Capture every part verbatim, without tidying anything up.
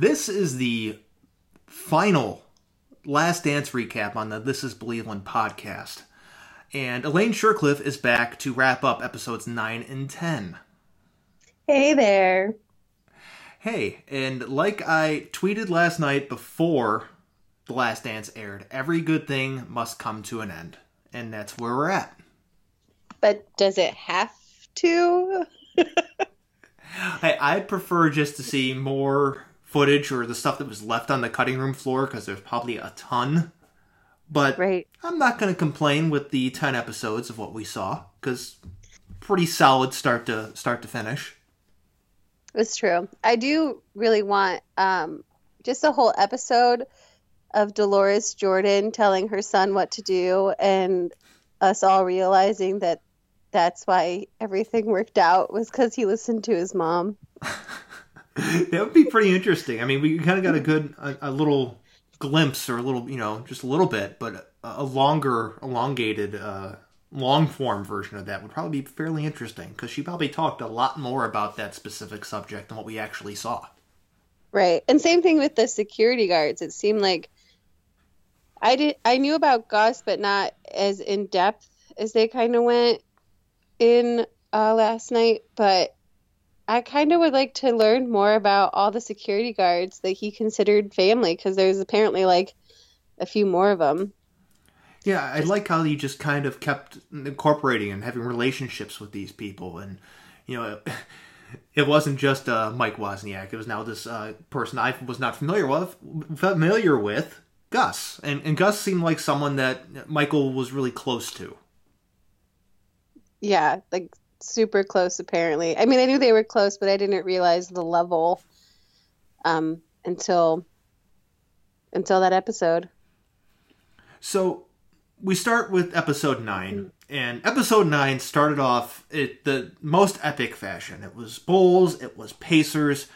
This is the final Last Dance recap on the This Is Believin' podcast. And Elaine Shercliffe is back to wrap up episodes nine and ten. Hey there. Hey, and like I tweeted last night before The Last Dance aired, every good thing must come to an end. And that's where we're at. But does it have to? I, I'd prefer just to see more footage or the stuff that was left on the cutting room floor, because there's probably a ton. But right. I'm not going to complain with the ten episodes of what we saw, because pretty solid start to start to finish. It's true. I do really want um, just a whole episode of Dolores Jordan telling her son what to do, and us all realizing that that's why everything worked out was because he listened to his mom. That would be pretty interesting. I mean, we kind of got a good a, a little glimpse, or a little, you know, just a little bit, but a longer, elongated, uh, long-form version of that would probably be fairly interesting, because she probably talked a lot more about that specific subject than what we actually saw. Right. And same thing with the security guards. It seemed like I did, I knew about Gus, but not as in-depth as they kind of went in uh, last night, but I kind of would like to learn more about all the security guards that he considered family, because there's apparently like a few more of them. Yeah, I like how he just kind of kept incorporating and having relationships with these people. And, you know, it, it wasn't just uh, Mike Wozniak. It was now this uh, person I was not familiar with, familiar with, Gus. And, and Gus seemed like someone that Michael was really close to. Yeah, like... super close, apparently. I mean, I knew they were close, but I didn't realize the level um, until until that episode. So we start with episode nine, and episode nine started off in the most epic fashion. It was Bulls, it was Pacers.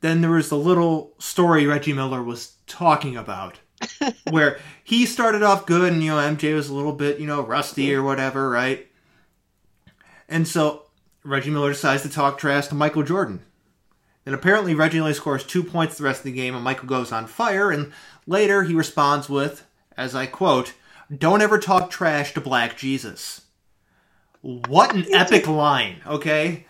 Then there was the little story Reggie Miller was talking about, where he started off good, and you know, M J was a little bit, you know, rusty or whatever, right? And so Reggie Miller decides to talk trash to Michael Jordan. And apparently Reggie only scores two points the rest of the game, and Michael goes on fire. And later he responds with, as I quote, "Don't ever talk trash to Black Jesus." What an epic line, okay?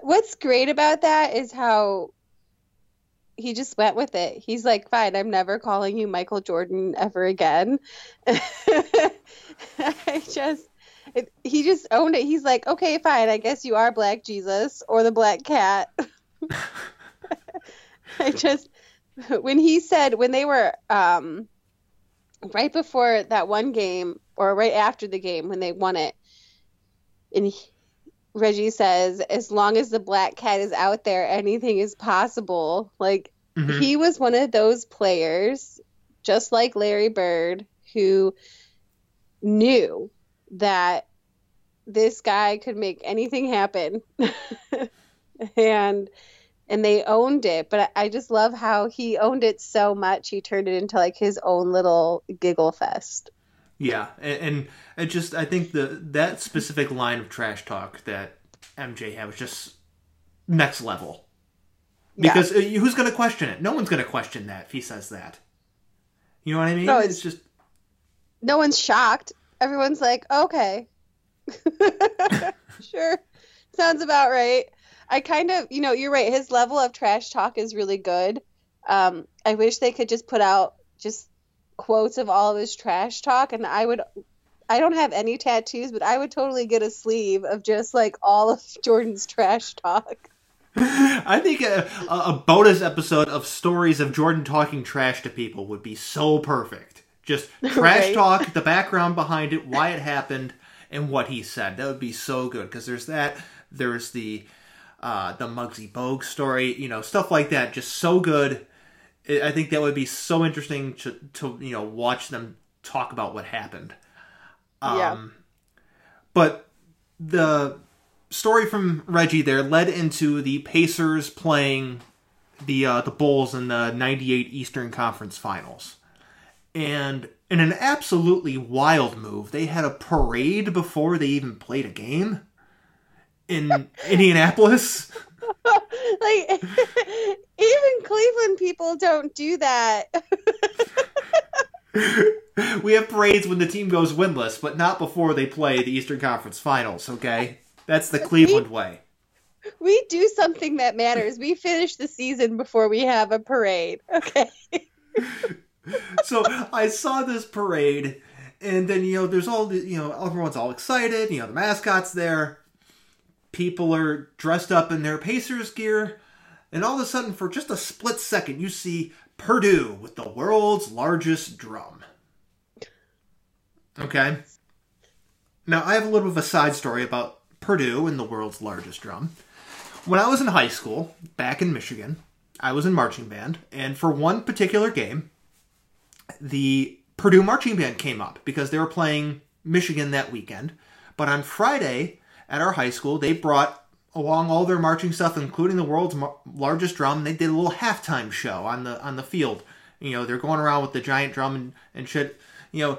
What's great about that is how he just went with it. He's like, fine, I'm never calling you Michael Jordan ever again. I just, it, he just owned it. He's like, okay, fine, I guess you are Black Jesus or the Black Cat. I just, when he said, when they were um, right before that one game, or right after the game when they won it, and he, Reggie says, as long as the Black Cat is out there, anything is possible. Like, mm-hmm. He was one of those players, just like Larry Bird, who knew that this guy could make anything happen. and and they owned it. But I just love how he owned it so much, he turned it into, like, his own little giggle fest. Yeah, and it just, I think the that specific line of trash talk that M J had was just next level. Because yeah. Who's going to question it? No one's going to question that if he says that. You know what I mean? No, it's, it's just... No one's shocked. Everyone's like, okay. Sure. Sounds about right. I kind of, you know, you're right. His level of trash talk is really good. Um, I wish they could just put out just... quotes of all of his trash talk, and I would I don't have any tattoos, but I would totally get a sleeve of just like all of Jordan's trash talk. I think a, a bonus episode of stories of Jordan talking trash to people would be so perfect. Just trash right? talk, the background behind it, why it happened, and what he said. That would be so good, because there's that, there's the uh, the Muggsy Bogues story, you know, stuff like that. Just so good. I think that would be so interesting to, to you know, watch them talk about what happened. Um, yeah. But the story from Reggie there led into the Pacers playing the uh, the Bulls in the ninety-eight Eastern Conference Finals. And in an absolutely wild move, they had a parade before they even played a game in Indianapolis. Like, even Cleveland people don't do that. We have parades when the team goes winless, but not before they play the Eastern Conference Finals, okay? That's the Cleveland we, way. We do something that matters. We finish the season before we have a parade, okay? So I saw this parade, and then, you know, there's all, the, you know, everyone's all excited. You know, the mascot's there. People are dressed up in their Pacers gear. And all of a sudden, for just a split second, you see Purdue with the world's largest drum. Okay. Now, I have a little bit of a side story about Purdue and the world's largest drum. When I was in high school, back in Michigan, I was in marching band. And for one particular game, the Purdue marching band came up because they were playing Michigan that weekend. But on Friday at our high school, they brought along all their marching stuff, including the world's mar- largest drum. And they did a little halftime show on the on the field. You know, they're going around with the giant drum and, and shit. You know,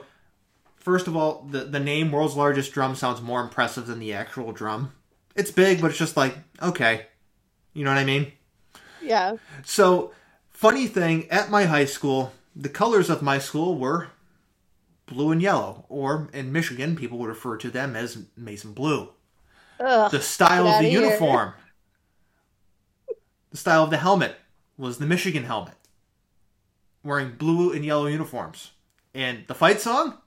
first of all, the, the name World's Largest Drum sounds more impressive than the actual drum. It's big, but it's just like, okay. You know what I mean? Yeah. So, funny thing, at my high school, the colors of my school were blue and yellow. Or, in Michigan, people would refer to them as Mason Blue. Ugh, the style of the here. uniform, the style of the helmet was the Michigan helmet, wearing blue and yellow uniforms. And the fight song?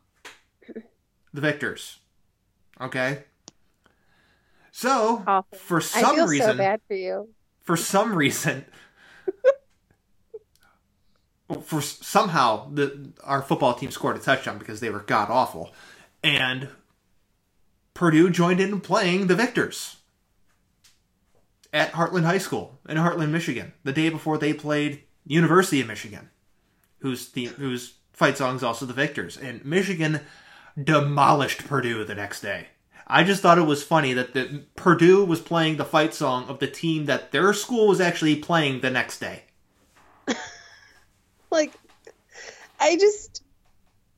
The Victors. Okay? So, awesome. for some I feel reason... so bad for you. For some reason... for somehow, the, our football team scored a touchdown because they were god-awful. And Purdue joined in playing the Victors at Heartland High School in Heartland, Michigan, the day before they played University of Michigan, whose theme, whose fight song is also the Victors. And Michigan demolished Purdue the next day. I just thought it was funny that the, Purdue was playing the fight song of the team that their school was actually playing the next day. Like, I just...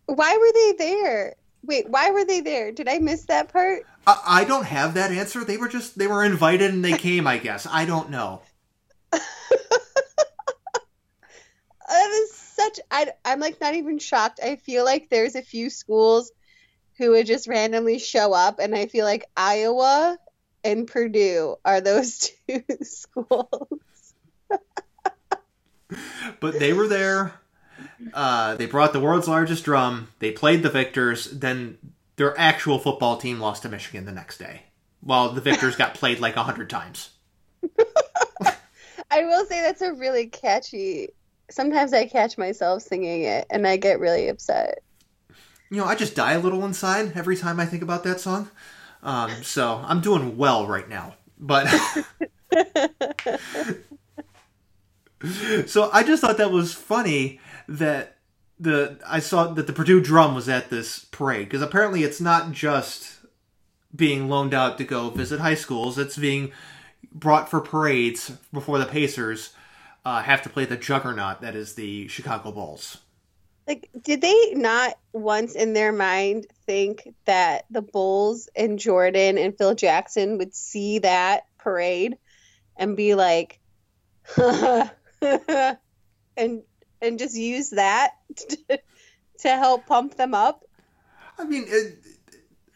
Why were they there? Wait, why were they there? Did I miss that part? I, I don't have that answer. They were just, they were invited and they came, I guess. I don't know. That is such, I, I'm like not even shocked. I feel like there's a few schools who would just randomly show up. And I feel like Iowa and Purdue are those two schools. But they were there. Uh, they brought the world's largest drum. They played the Victors. Then their actual football team lost to Michigan the next day. While the Victors got played like a hundred times. I will say that's a really catchy. Sometimes I catch myself singing it, and I get really upset. You know, I just die a little inside every time I think about that song. Um, so I'm doing well right now. But... So I just thought that was funny that the I saw that the Purdue drum was at this parade, because apparently it's not just being loaned out to go visit high schools. It's being brought for parades before the Pacers uh, have to play the juggernaut that is the Chicago Bulls. Like, did they not once in their mind think that the Bulls and Jordan and Phil Jackson would see that parade and be like, and and just use that to, to help pump them up? I mean, it,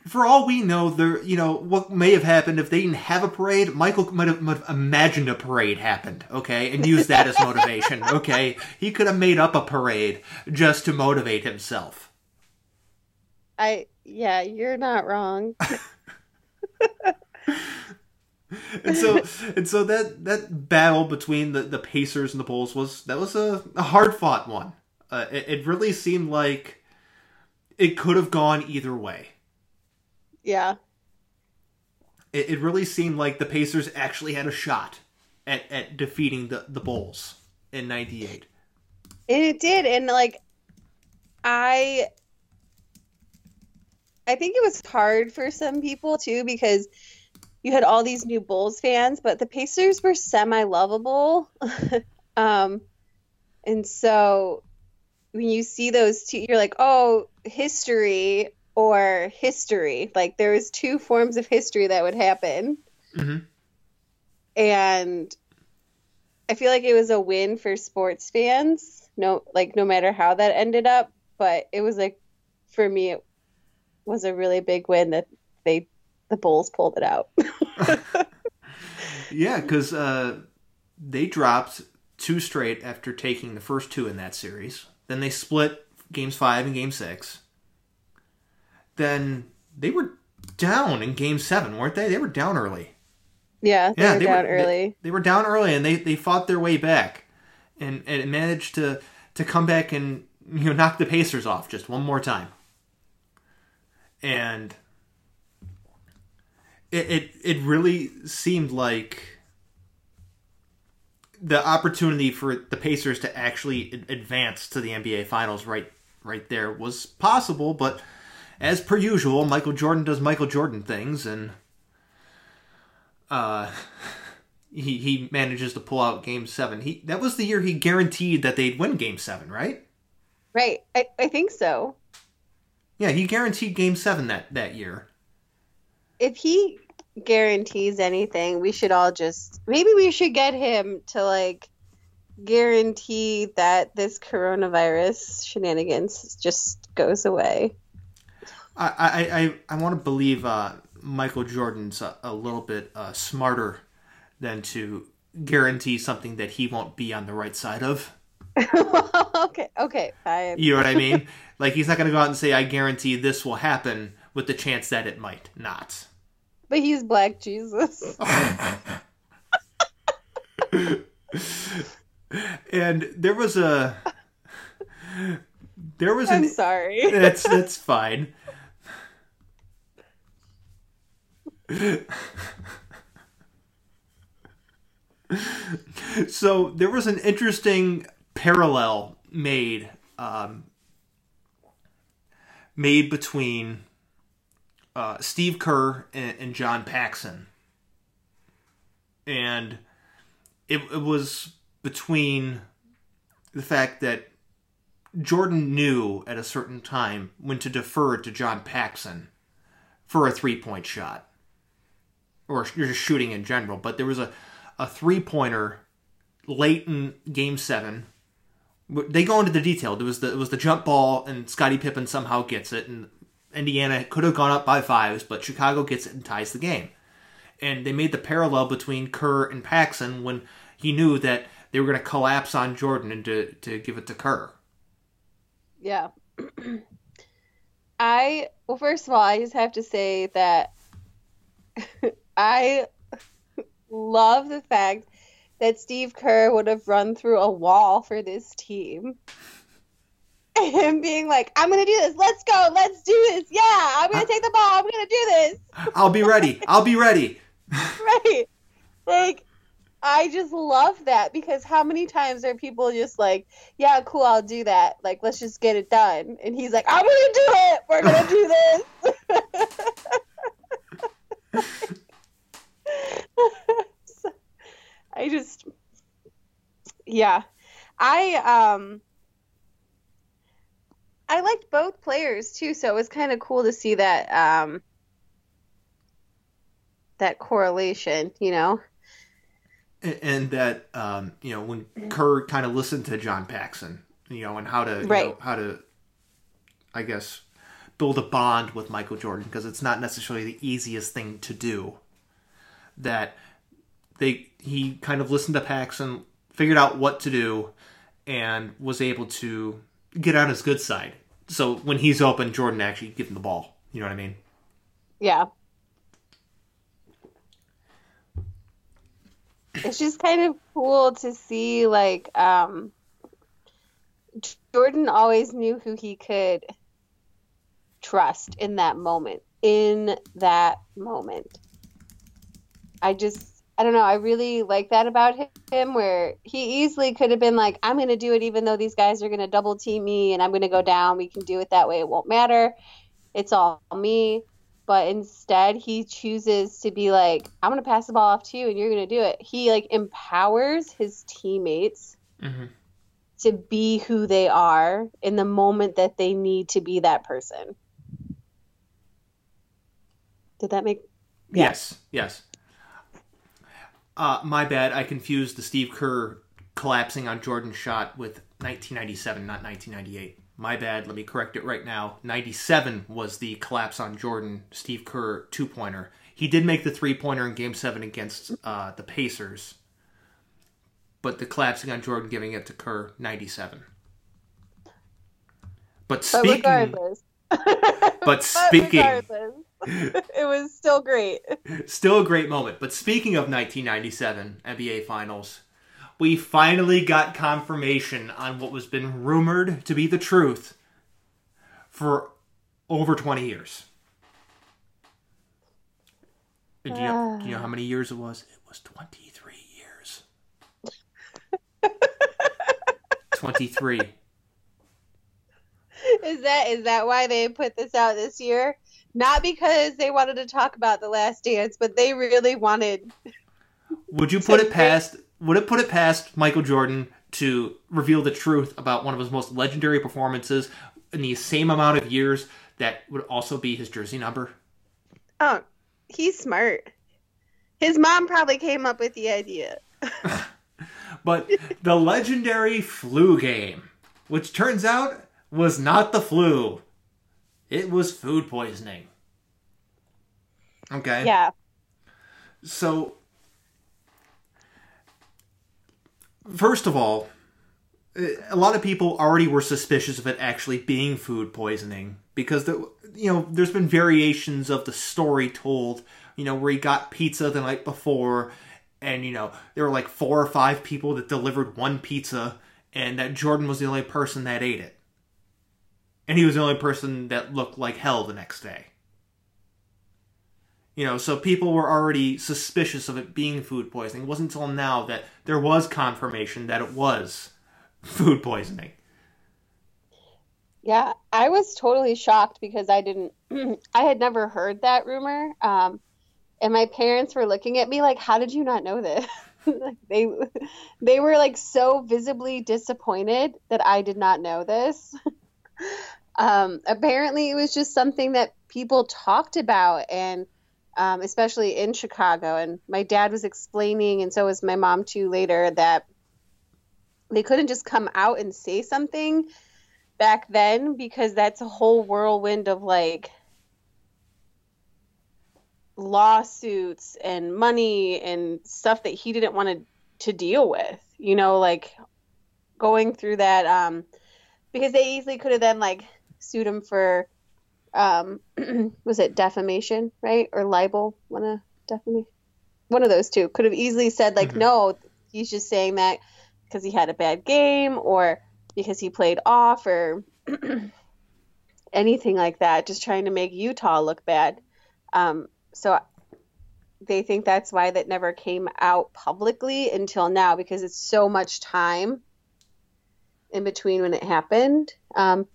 for all we know, there you know what may have happened if they didn't have a parade. Michael might have, might have imagined a parade happened, okay, and used that as motivation, okay. He could have made up a parade just to motivate himself. I yeah, you're not wrong. And so, and so that, that battle between the, the Pacers and the Bulls was, that was a, a hard-fought one. Uh, it, it really seemed like it could have gone either way. Yeah. It, it really seemed like the Pacers actually had a shot at, at defeating the, the Bulls in ninety-eight. And it did, and like, I, I think it was hard for some people, too, because... you had all these new Bulls fans, but the Pacers were semi-lovable. um, and so when you see those two, you're like, oh, history or history. Like, there was two forms of history that would happen. Mm-hmm. And I feel like it was a win for sports fans, no, like no matter how that ended up. But it was like, for me, it was a really big win that they, the Bulls pulled it out. Yeah, because uh, they dropped two straight after taking the first two in that series. Then they split games five and game six. Then they were down in game seven, weren't they? They were down early. Yeah, they yeah, were they down were, early. They, they were down early, and they, they fought their way back, and and managed to to come back and, you know, knock the Pacers off just one more time. And it it, it really seemed like the opportunity for the Pacers to actually advance to the N B A Finals right right there was possible, but as per usual, Michael Jordan does Michael Jordan things, and uh, he he manages to pull out Game Seven. He that was the year he guaranteed that they'd win Game Seven, right? Right, I, I think so. Yeah, he guaranteed Game Seven that that year. If he guarantees anything, we should all just, maybe we should get him to like guarantee that this coronavirus shenanigans just goes away. I I, I want to believe uh, Michael Jordan's a, a little bit uh, smarter than to guarantee something that he won't be on the right side of. okay, okay, fine. You know what I mean? Like, he's not going to go out and say, I guarantee this will happen, with the chance that it might not. But he's Black Jesus. And there was a... There was an, I'm sorry. That's, that's fine. So there was an interesting parallel made um, made between uh, Steve Kerr and, and John Paxson. And it, it was between the fact that Jordan knew at a certain time when to defer to John Paxson for a three-point shot. Or just shooting in general. But there was a, a three-pointer late in Game seven. They go into the detail. It was the, it was the jump ball, and Scottie Pippen somehow gets it. And Indiana could have gone up by fives, but Chicago gets it and ties the game. And they made the parallel between Kerr and Paxson when he knew that they were going to collapse on Jordan and to, to give it to Kerr. Yeah. I, well, first of all, I just have to say that I love the fact that Steve Kerr would have run through a wall for this team and being like, I'm going to do this. Let's go. Let's do this. Yeah. I'm going to take the ball. I'm going to do this. I'll be ready. I'll be ready. Right. Like, I just love that, because how many times are people just like, yeah, cool, I'll do that. Like, let's just get it done. And he's like, I'm going to do it. We're going to do this. I just, yeah. I, um, I liked both players too. So it was kind of cool to see that, um, that correlation, you know? And that, um, you know, when Kerr kind of listened to John Paxson, you know, and how to, right. you know, how to, I guess, build a bond with Michael Jordan, because it's not necessarily the easiest thing to do. That they, he kind of listened to Paxson, figured out what to do, and was able to get on his good side. So when he's open, Jordan actually gives him the ball. You know what I mean? Yeah. It's just kind of cool to see, like, um, Jordan always knew who he could trust in that moment. In that moment. I just, I don't know, I really like that about him, where he easily could have been like, I'm going to do it even though these guys are going to double team me and I'm going to go down. We can do it that way. It won't matter. It's all me. But instead, he chooses to be like, I'm going to pass the ball off to you, and you're going to do it. He, like, empowers his teammates mm-hmm. to be who they are in the moment that they need to be that person. Did that make... Yeah. Yes, yes. Uh, my bad, I confused the Steve Kerr collapsing on Jordan's shot with nineteen ninety-seven, not nineteen ninety-eight. My bad, let me correct it right now. ninety-seven was the collapse on Jordan, Steve Kerr two-pointer. He did make the three-pointer in Game seven against uh, the Pacers, but the collapsing on Jordan, giving it to Kerr, ninety-seven. But speaking... But regardless. But speaking... But regardless. It was still great. Still a great moment. But speaking of nineteen ninety-seven N B A Finals, we finally got confirmation on what was been rumored to be the truth for over twenty years. And do you know, do you know how many years it was? It was twenty-three years. twenty-three. Is that is that why they put this out this year? Not because they wanted to talk about The Last Dance, but they really wanted. Would you put it past? Would it put it past Michael Jordan to reveal the truth about one of his most legendary performances in the same amount of years that would also be his jersey number? Oh, he's smart. His mom probably came up with the idea. But the legendary flu game, which turns out was not the flu. It was food poisoning. Okay. Yeah. So, first of all, a lot of people already were suspicious of it actually being food poisoning because, the, you know, there's been variations of the story told, you know, where he got pizza the night before and, you know, there were like four or five people that delivered one pizza and that Jordan was the only person that ate it. And he was the only person that looked like hell the next day. You know, so people were already suspicious of it being food poisoning. It wasn't until now that there was confirmation that it was food poisoning. Yeah, I was totally shocked because I didn't, I had never heard that rumor. Um, and my parents were looking at me like, how did you not know this? Like they, they were like so visibly disappointed that I did not know this. Um, apparently it was just something that people talked about and, um, especially in Chicago, and my dad was explaining, and so was my mom too later, that they couldn't just come out and say something back then because that's a whole whirlwind of like lawsuits and money and stuff that he didn't want to, to deal with, you know, like going through that, um, because they easily could have then, like, sued him for, um, was it defamation, right? Or libel? One of, defamation? One of those two. Could have easily said, like, mm-hmm. No, he's just saying that because he had a bad game or because he played off or anything like that, just trying to make Utah look bad. Um, so they think that's why that never came out publicly until now because it's so much time in between when it happened. Um,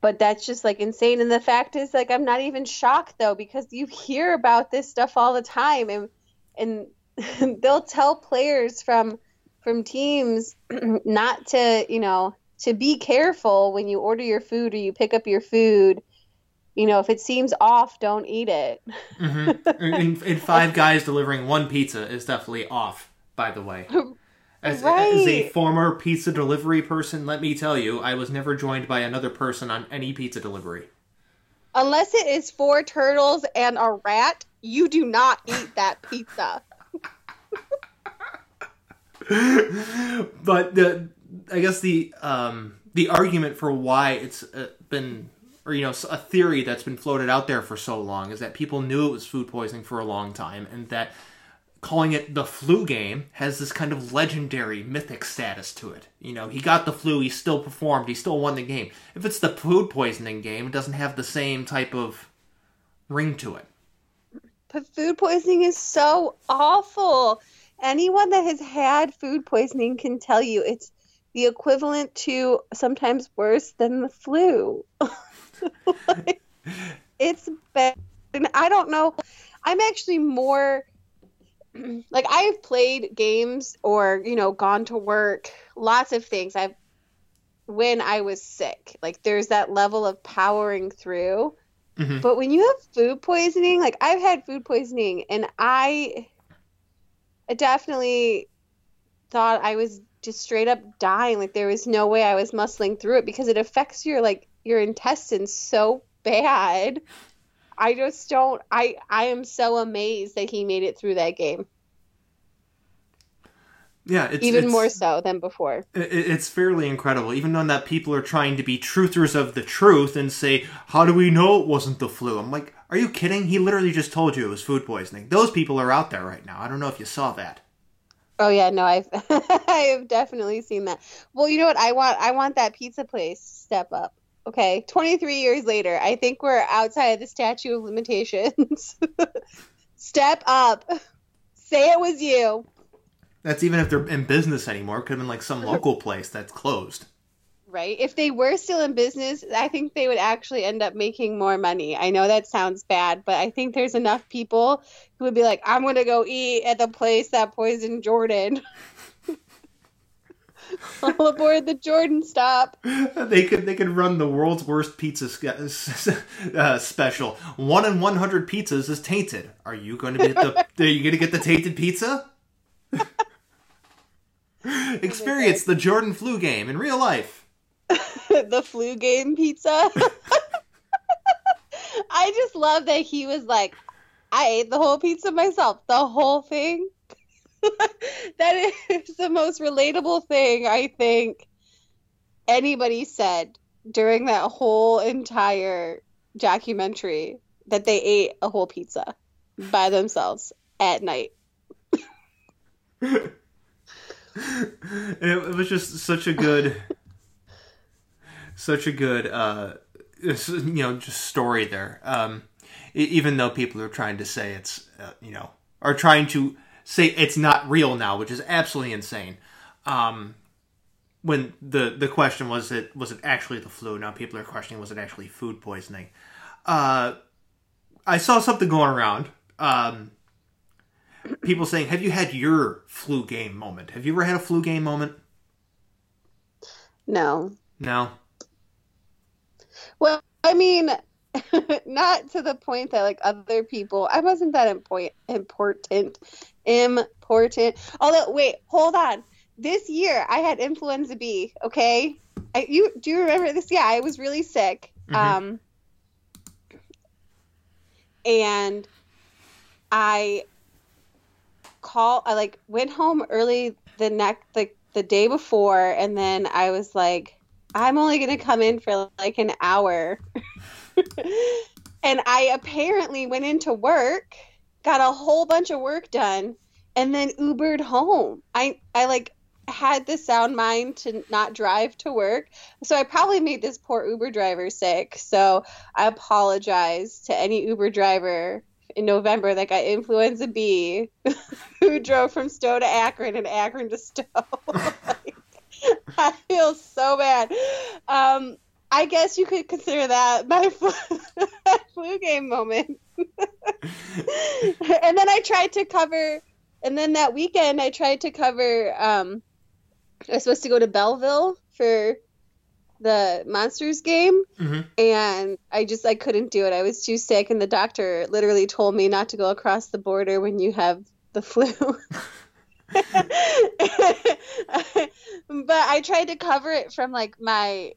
but that's just like insane. And the fact is like, I'm not even shocked though, because you hear about this stuff all the time and, and they'll tell players from, from teams not to, you know, to be careful when you order your food or you pick up your food, you know, if it seems off, don't eat it. Mm-hmm. and, and five guys delivering one pizza is definitely off, by the way. As, right. as a former pizza delivery person, let me tell you, I was never joined by another person on any pizza delivery. Unless it is four turtles and a rat, you do not eat that pizza. But the, I guess the um, the argument for why it's been, or you know, a theory that's been floated out there for so long is that people knew it was food poisoning for a long time, and that calling it the flu game has this kind of legendary mythic status to it. You know, he got the flu, he still performed, he still won the game. If it's the food poisoning game, it doesn't have the same type of ring to it. But food poisoning is so awful. Anyone that has had food poisoning can tell you it's the equivalent to sometimes worse than the flu. Like, it's bad. And I don't know. I'm actually more... Like, I've played games or, you know, gone to work, lots of things. I've, when I was sick, like, there's that level of powering through. Mm-hmm. But when you have food poisoning, like, I've had food poisoning, and I I definitely thought I was just straight up dying. Like, there was no way I was muscling through it, because it affects your, like, your intestines so bad. I just don't, I, I am so amazed that he made it through that game. Yeah, it's, even it's, more so than before. It's fairly incredible, even on that people are trying to be truthers of the truth and say, how do we know it wasn't the flu? I'm like, are you kidding? He literally just told you it was food poisoning. Those people are out there right now. I don't know if you saw that. Oh yeah, no, I've I have definitely seen that. Well, you know what? I want I want that pizza place to step up. Okay, twenty-three years later, I think we're outside of the statute of limitations. Step up. Say it was you. That's even if they're in business anymore. It could have been like some local place that's closed. Right. If they were still in business, I think they would actually end up making more money. I know that sounds bad, but I think there's enough people who would be like, I'm going to go eat at the place that poisoned Jordan. All aboard the Jordan stop. They could they could run the world's worst pizza uh, special. One in one hundred pizzas is tainted. Are you going to get the, are you going to get the tainted pizza? Experience the Jordan flu game in real life. The flu game pizza. I just love that he was like, I ate the whole pizza myself, the whole thing. That is the most relatable thing I think anybody said during that whole entire documentary, that they ate a whole pizza by themselves at night. It was just such a good, such a good, uh, you know, just story there. Um, even though people are trying to say it's, uh, you know, are trying to say it's not real now, which is absolutely insane. Um, when the, the question was, it was it actually the flu? Now people are questioning, was it actually food poisoning? Uh, I saw something going around. Um, People saying, have you had your flu game moment? Have you ever had a flu game moment? No. No? Well, I mean, not to the point that, like, other people... I wasn't that impo- important. Important. Although, wait, hold on. This year, I had influenza B, okay? I, you do you remember this? Yeah, I was really sick. Mm-hmm. Um, and I... Call I like went home early the next like the day before, and then I was like, I'm only gonna come in for like an hour. And I apparently went into work, got a whole bunch of work done, and then Ubered home. I I like had the sound mind to not drive to work, so I probably made this poor Uber driver sick. So I apologize to any Uber driver in November that got influenza B, who drove from Stowe to Akron and Akron to Stowe. Like, I feel so bad. Um, I guess you could consider that my flu, flu game moment. And then I tried to cover, and then that weekend I tried to cover, um, I was supposed to go to Belleville for the Monsters game, mm-hmm. and I just I couldn't do it. I was too sick, and the doctor literally told me not to go across the border when you have the flu. But I tried to cover it from like my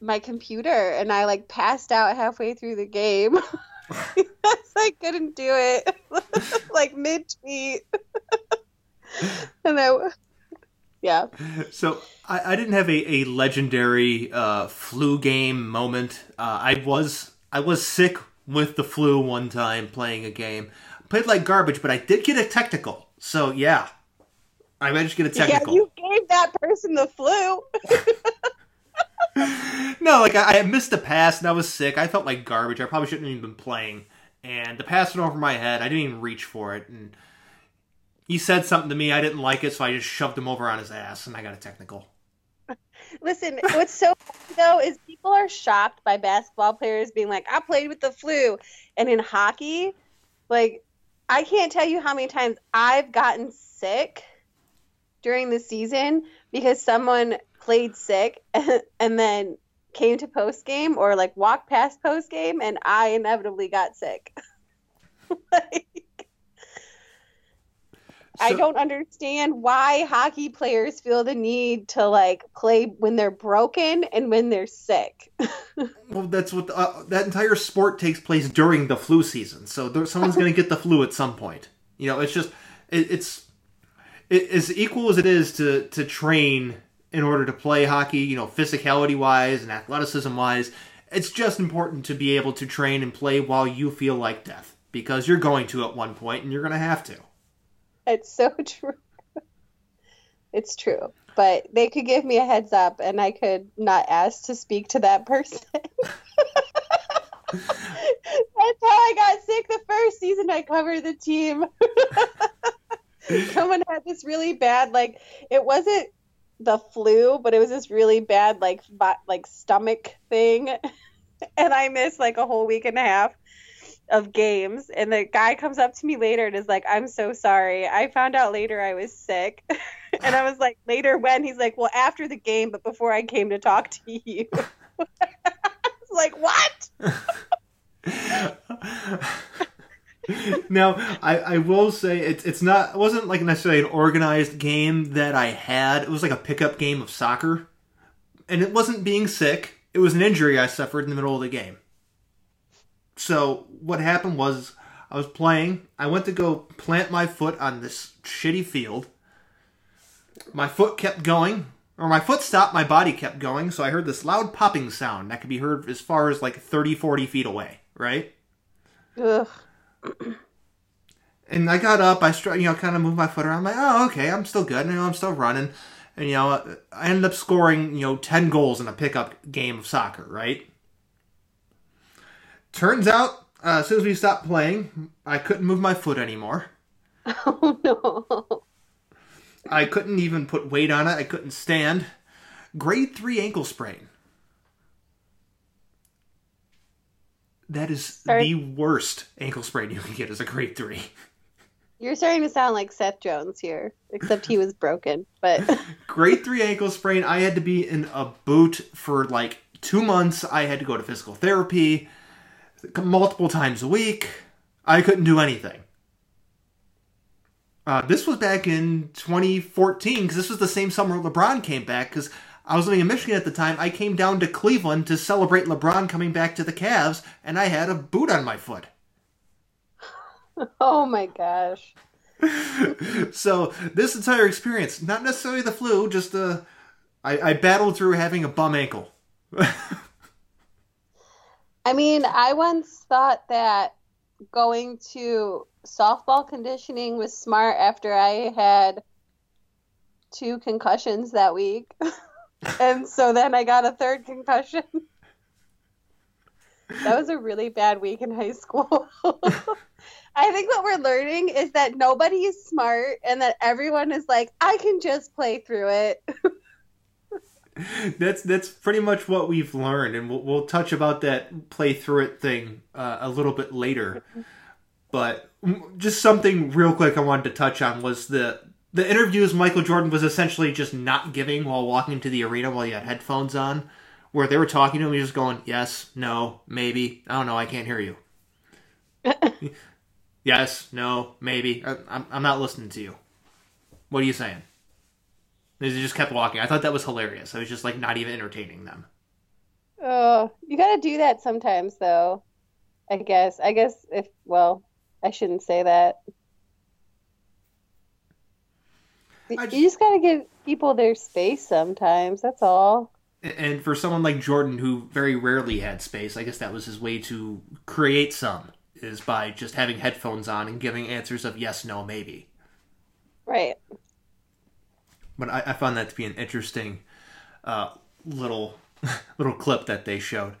my computer, and I like passed out halfway through the game. I couldn't do it. Like mid-tweet. And I Yeah. So I, I didn't have a, a legendary uh, flu game moment. Uh, I was I was sick with the flu one time playing a game. I played like garbage, but I did get a technical. So yeah, I managed to get a technical. Yeah, you gave that person the flu. No, like I, I missed a pass and I was sick. I felt like garbage. I probably shouldn't have even been playing. And the pass went over my head. I didn't even reach for it. And he said something to me, I didn't like it, so I just shoved him over on his ass, and I got a technical. Listen, what's so funny, though, is people are shocked by basketball players being like, I played with the flu. And in hockey, like, I can't tell you how many times I've gotten sick during the season because someone played sick and then came to postgame or, like, walked past postgame, and I inevitably got sick. Like... So, I don't understand why hockey players feel the need to like play when they're broken and when they're sick. Well, that's what the, uh, that entire sport takes place during the flu season. So there, someone's going to get the flu at some point. You know, it's just it, it's it, as equal as it is to to train in order to play hockey. You know, physicality wise and athleticism wise, it's just important to be able to train and play while you feel like death because you're going to at one point and you're going to have to. It's so true. It's true. But they could give me a heads up and I could not ask to speak to that person. That's how I got sick the first season I covered the team. Someone had this really bad, like, it wasn't the flu, but it was this really bad, like, like stomach thing. And I missed, like, a whole week and a half of games, and the guy comes up to me later and is like, I'm so sorry, I found out later I was sick. And I was like, later when? He's like, well, after the game, but before I came to talk to you. I was like, what? Now, I, I will say it's it's not it wasn't like necessarily an organized game that I had. It was like a pickup game of soccer, and it wasn't being sick. It was an injury I suffered in the middle of the game. So what happened was I was playing. I went to go plant my foot on this shitty field. My foot kept going, or my foot stopped, my body kept going. So I heard this loud popping sound that could be heard as far as like thirty, forty feet away, right? Ugh. And I got up. I str- you know, kind of moved my foot around. I'm like, oh, okay, I'm still good. You know, I'm still running. And, you know, I ended up scoring, you know, ten goals in a pickup game of soccer, right? Turns out, uh, as soon as we stopped playing, I couldn't move my foot anymore. Oh, no. I couldn't even put weight on it. I couldn't stand. Grade three ankle sprain. That is Sorry. the worst ankle sprain you can get as a grade three. You're starting to sound like Seth Jones here, except he was broken. But grade three ankle sprain, I had to be in a boot for like two months. I had to go to physical therapy multiple times a week. I couldn't do anything. Uh, this was back in twenty fourteen, because this was the same summer LeBron came back, because I was living in Michigan at the time. I came down to Cleveland to celebrate LeBron coming back to the Cavs, and I had a boot on my foot. Oh my gosh. So this entire experience, not necessarily the flu, just uh, I, I battled through having a bum ankle. I mean, I once thought that going to softball conditioning was smart after I had two concussions that week. And so then I got a third concussion. That was a really bad week in high school. I think what we're learning is that nobody is smart and that everyone is like, I can just play through it. That's that's pretty much what we've learned, and we'll, we'll touch about that play through it thing uh, a little bit later. But just something real quick I wanted to touch on was the the interviews Michael Jordan was essentially just not giving while walking to the arena while he had headphones on, where they were talking to him, he was just going, yes, no, maybe, I don't know, I can't hear you. Yes, no, maybe, I, I'm, I'm not listening to you. What are you saying? They just kept walking. I thought that was hilarious. I was just, like, not even entertaining them. Oh, you gotta do that sometimes, though. I guess. I guess if, well, I shouldn't say that. I just, you just gotta give people their space sometimes. That's all. And for someone like Jordan, who very rarely had space, I guess that was his way to create some, is by just having headphones on and giving answers of yes, no, maybe. Right. But I, I found that to be an interesting uh, little little clip that they showed.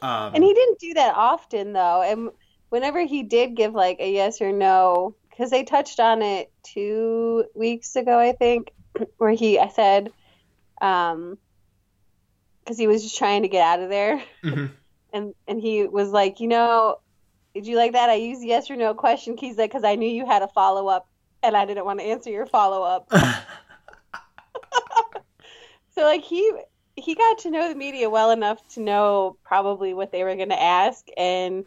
Um, and he didn't do that often, though. And whenever he did give, like, a yes or no, because they touched on it two weeks ago, I think, where he I said, because um, he was just trying to get out of there. Mm-hmm. and, and he was like, you know, did you like that? I used yes or no question. He's like, because I knew you had a follow-up, and I didn't want to answer your follow-up. So, like, he he got to know the media well enough to know probably what they were going to ask, and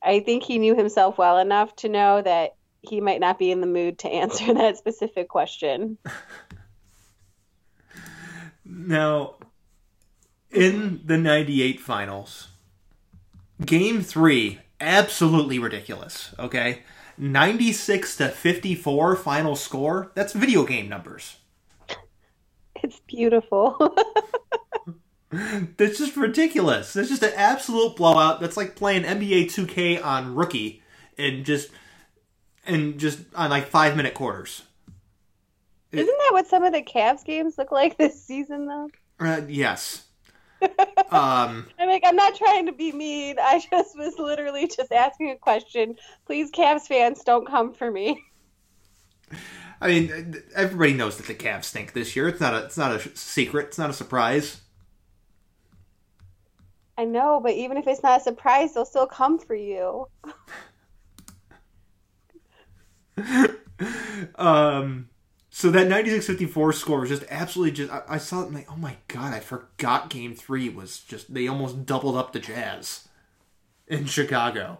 I think he knew himself well enough to know that he might not be in the mood to answer that specific question. Now, in the ninety-eight finals, game three, absolutely ridiculous, okay? ninety-six to fifty-four final score, that's video game numbers. It's beautiful. That's just ridiculous. That's just an absolute blowout. That's like playing N B A two K on rookie and just and just on like five minute quarters. Isn't that what some of the Cavs games look like this season, though? Uh, yes. um, I'm like, I'm not trying to be mean. I just was literally just asking a question. Please, Cavs fans, don't come for me. I mean, everybody knows that the Cavs stink this year. It's not a, it's not a secret. It's not a surprise. I know, but even if it's not a surprise, they'll still come for you. um, so that ninety-six fifty-four score was just absolutely just... I, I saw it and like, oh my god, I forgot Game three was just... They almost doubled up the Jazz in Chicago.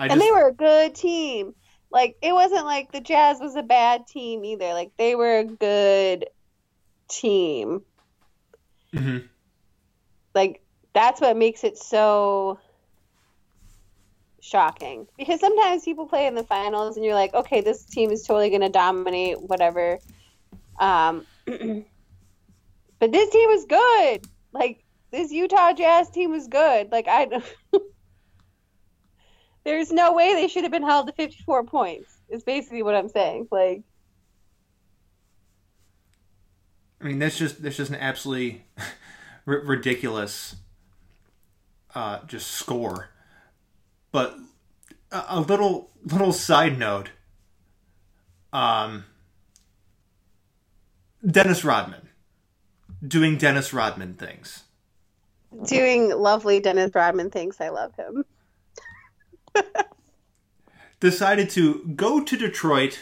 I and just, they were a good team. Like, it wasn't like the Jazz was a bad team either. Like, they were a good team. Mm-hmm. Like... That's what makes it so shocking. Because sometimes people play in the finals and you're like, okay, this team is totally going to dominate whatever. Um, but this team was good. Like, this Utah Jazz team was good. Like, I there's no way they should have been held to fifty-four points is basically what I'm saying. Like, I mean, that's just, that's just an absolutely r- ridiculous... Uh, just score. But a, a little little side note. Um, Dennis Rodman. Doing Dennis Rodman things. Doing lovely Dennis Rodman things. I love him. Decided to go to Detroit,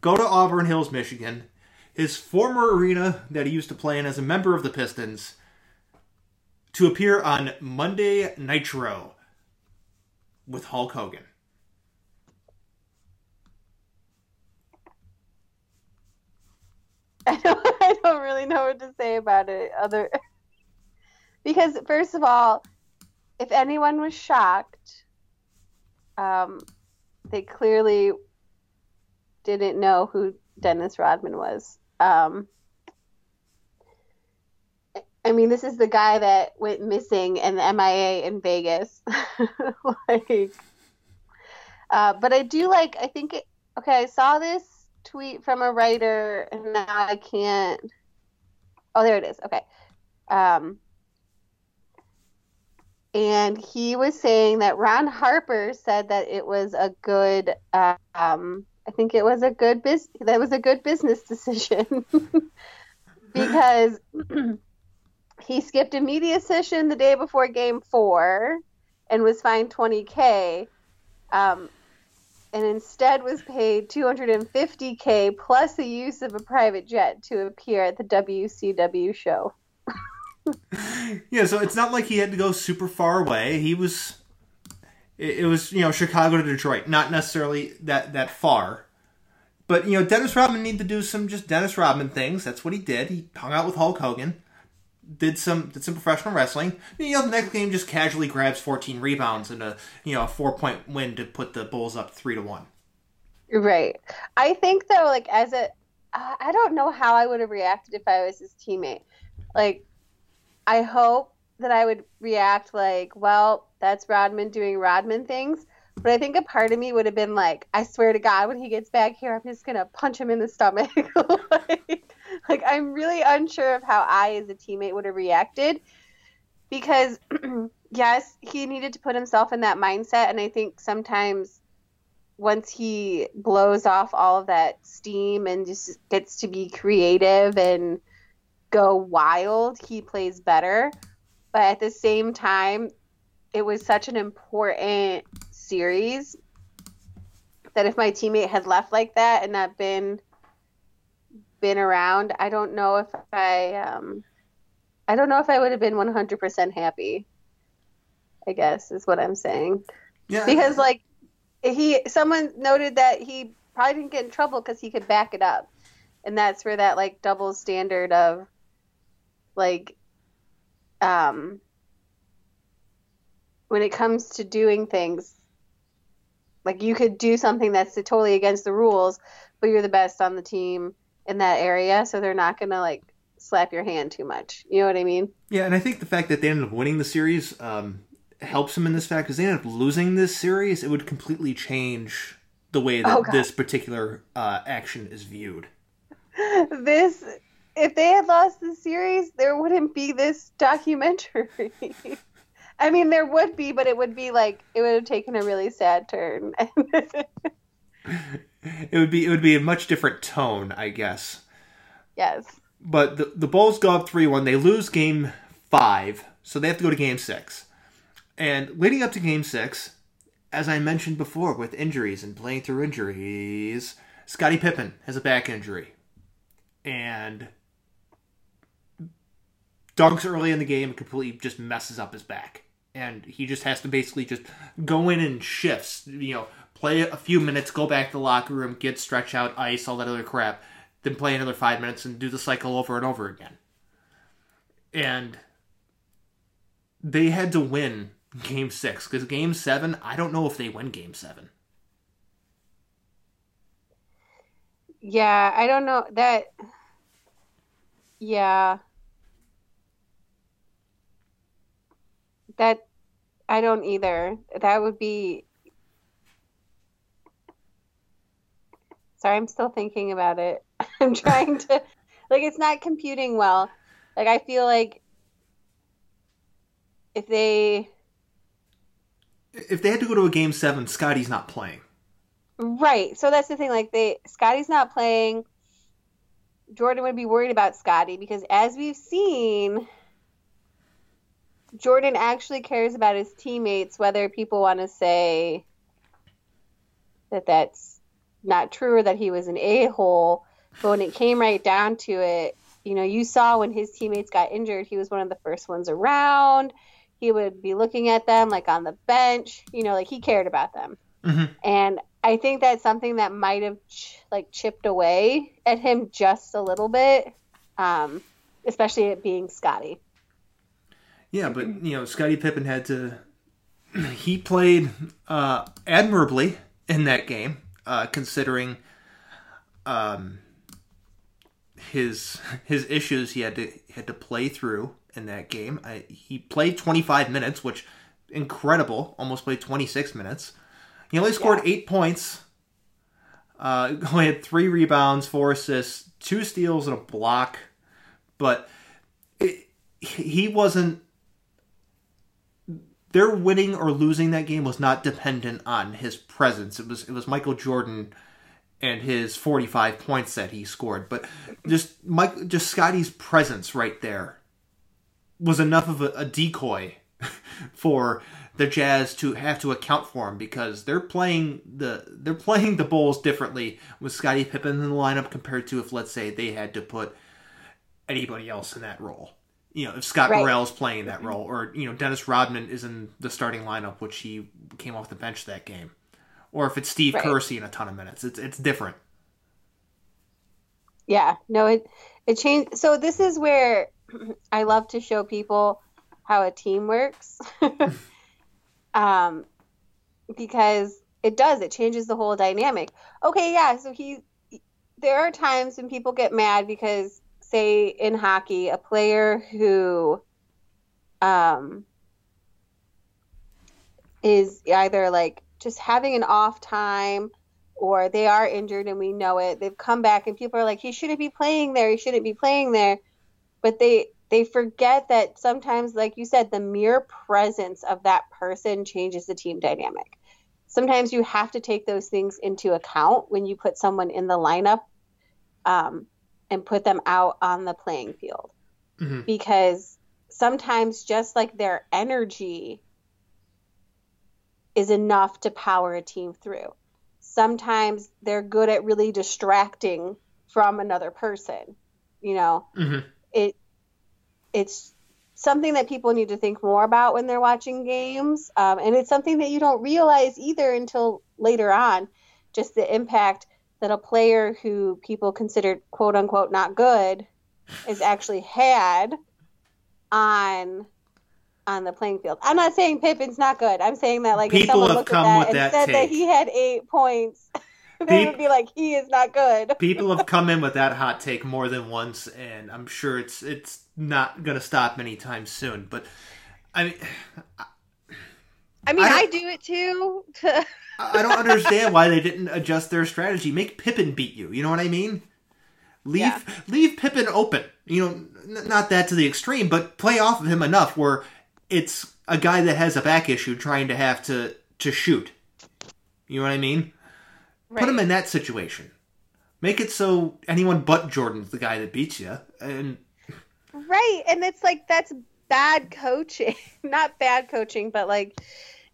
go to Auburn Hills, Michigan, his former arena that he used to play in as a member of the Pistons, to appear on Monday Nitro with Hulk Hogan. I don't, I don't really know what to say about it. Other, because first of all, if anyone was shocked, um, they clearly didn't know who Dennis Rodman was. Um, I mean, this is the guy that went missing and M I A in Vegas. like, uh, but I do like, I think, it, okay, I saw this tweet from a writer and now I can't. Oh, there it is. Okay. Um, and he was saying that Ron Harper said that it was a good, um, I think it was a good business. That was a good business decision because he skipped a media session the day before Game Four, and was fined twenty thousand dollars, um, and instead was paid two hundred fifty thousand dollars plus the use of a private jet to appear at the W C W show. Yeah, so it's not like he had to go super far away. He was, it, it was you know Chicago to Detroit, not necessarily that that far, but you know Dennis Rodman needed to do some just Dennis Rodman things. That's what he did. He hung out with Hulk Hogan. Did some did some professional wrestling. You know, the next game just casually grabs fourteen rebounds and a you know a four point win to put the Bulls up three to one. Right. I think though, like as a, I don't know how I would have reacted if I was his teammate. Like, I hope that I would react like, well, that's Rodman doing Rodman things. But I think a part of me would have been like, I swear to God, when he gets back here, I'm just going to punch him in the stomach. like, like, I'm really unsure of how I, as a teammate, would have reacted. Because, yes, he needed to put himself in that mindset. And I think sometimes once he blows off all of that steam and just gets to be creative and go wild, he plays better. But at the same time, it was such an important series that if my teammate had left like that and not been been around, I don't know if I um I don't know if I would have been one hundred percent happy, I guess is what I'm saying. Yeah. Because like he someone noted that he probably didn't get in trouble because he could back it up, and that's where that like double standard of like um when it comes to doing things, like you could do something that's totally against the rules, but you're the best on the team in that area, so they're not gonna like slap your hand too much. You know what I mean? Yeah, and I think the fact that they ended up winning the series um, helps them in this fact, because they ended up losing this series, it would completely change the way that oh, this particular uh, action is viewed. This, if they had lost the series, there wouldn't be this documentary. I mean, there would be, but it would be like, it would have taken a really sad turn. It would be, it would be a much different tone, I guess. Yes. But the the Bulls go up three one. They lose game five, so they have to go to game six. And leading up to game six, as I mentioned before, with injuries and playing through injuries, Scottie Pippen has a back injury. And dunks early in the game and completely just messes up his back. And he just has to basically just go in and shifts, you know, play a few minutes, go back to the locker room, get stretch out, ice, all that other crap. Then play another five minutes and do the cycle over and over again. And they had to win game six, because game seven, I don't know if they win game seven. Yeah, I don't know that. Yeah. That, I don't either. That would be. Sorry, I'm still thinking about it. I'm trying to, like, it's not computing well. Like, I feel like if they... If they had to go to a game seven, Scottie's not playing. Right. So that's the thing. Like, they Scottie's not playing. Jordan would be worried about Scottie because, as we've seen, Jordan actually cares about his teammates, whether people want to say that that's not true or that he was an a-hole, but when it came right down to it, you know, you saw when his teammates got injured, he was one of the first ones around. He would be looking at them like on the bench, you know, like he cared about them. Mm-hmm. And I think that's something that might have ch- like chipped away at him just a little bit, um, especially it being Scottie. Yeah, but you know, Scottie Pippen had to he played uh, admirably in that game. Uh, considering um, his his issues he had to had to play through in that game. I, he played twenty-five minutes, which incredible. Almost played twenty-six minutes. He only scored yeah. eight points. Uh, only had three rebounds, four assists, two steals, and a block. But it, he wasn't... Their winning or losing that game was not dependent on his presence. It was it was Michael Jordan and his forty-five points that he scored, but just Mike, just Scottie's presence right there was enough of a, a decoy for the Jazz to have to account for him, because they're playing the they're playing the Bulls differently with Scottie Pippen in the lineup compared to if, let's say, they had to put anybody else in that role. You know, if Scott right. Burrell's playing that role, or, you know, Dennis Rodman is in the starting lineup, which he came off the bench that game. Or if it's Steve right. Kerr in a ton of minutes. It's it's different. Yeah. No, it, it changed. So this is where I love to show people how a team works. um, because it does. It changes the whole dynamic. Okay, yeah. So he, there are times when people get mad because... say in hockey, a player who um, is either like just having an off time or they are injured and we know it, they've come back and people are like, he shouldn't be playing there, he shouldn't be playing there. But they, they forget that sometimes, like you said, the mere presence of that person changes the team dynamic. Sometimes you have to take those things into account when you put someone in the lineup. Um, and put them out on the playing field. Mm-hmm. Because sometimes just like their energy is enough to power a team through. Sometimes they're good at really distracting from another person, you know, mm-hmm. it, it's something that people need to think more about when they're watching games. Um, and it's something that you don't realize either until later on, just the impact that a player who people considered quote unquote not good is actually had on on the playing field. I'm not saying Pippen's not good. I'm saying that like people if someone have looked come at that with and that said take. that he had eight points, they people, would be like, he is not good. People have come in with that hot take more than once, and I'm sure it's it's not going to stop anytime soon. But I mean, I, I mean, I, I do it too. To... I don't understand why they didn't adjust their strategy. Make Pippen beat you. You know what I mean? Leave yeah. leave Pippen open. You know, n- not that to the extreme, but play off of him enough where it's a guy that has a back issue trying to have to, to shoot. You know what I mean? Right. Put him in that situation. Make it so anyone but Jordan's the guy that beats you. And right, and it's like that's bad coaching. Not bad coaching, but like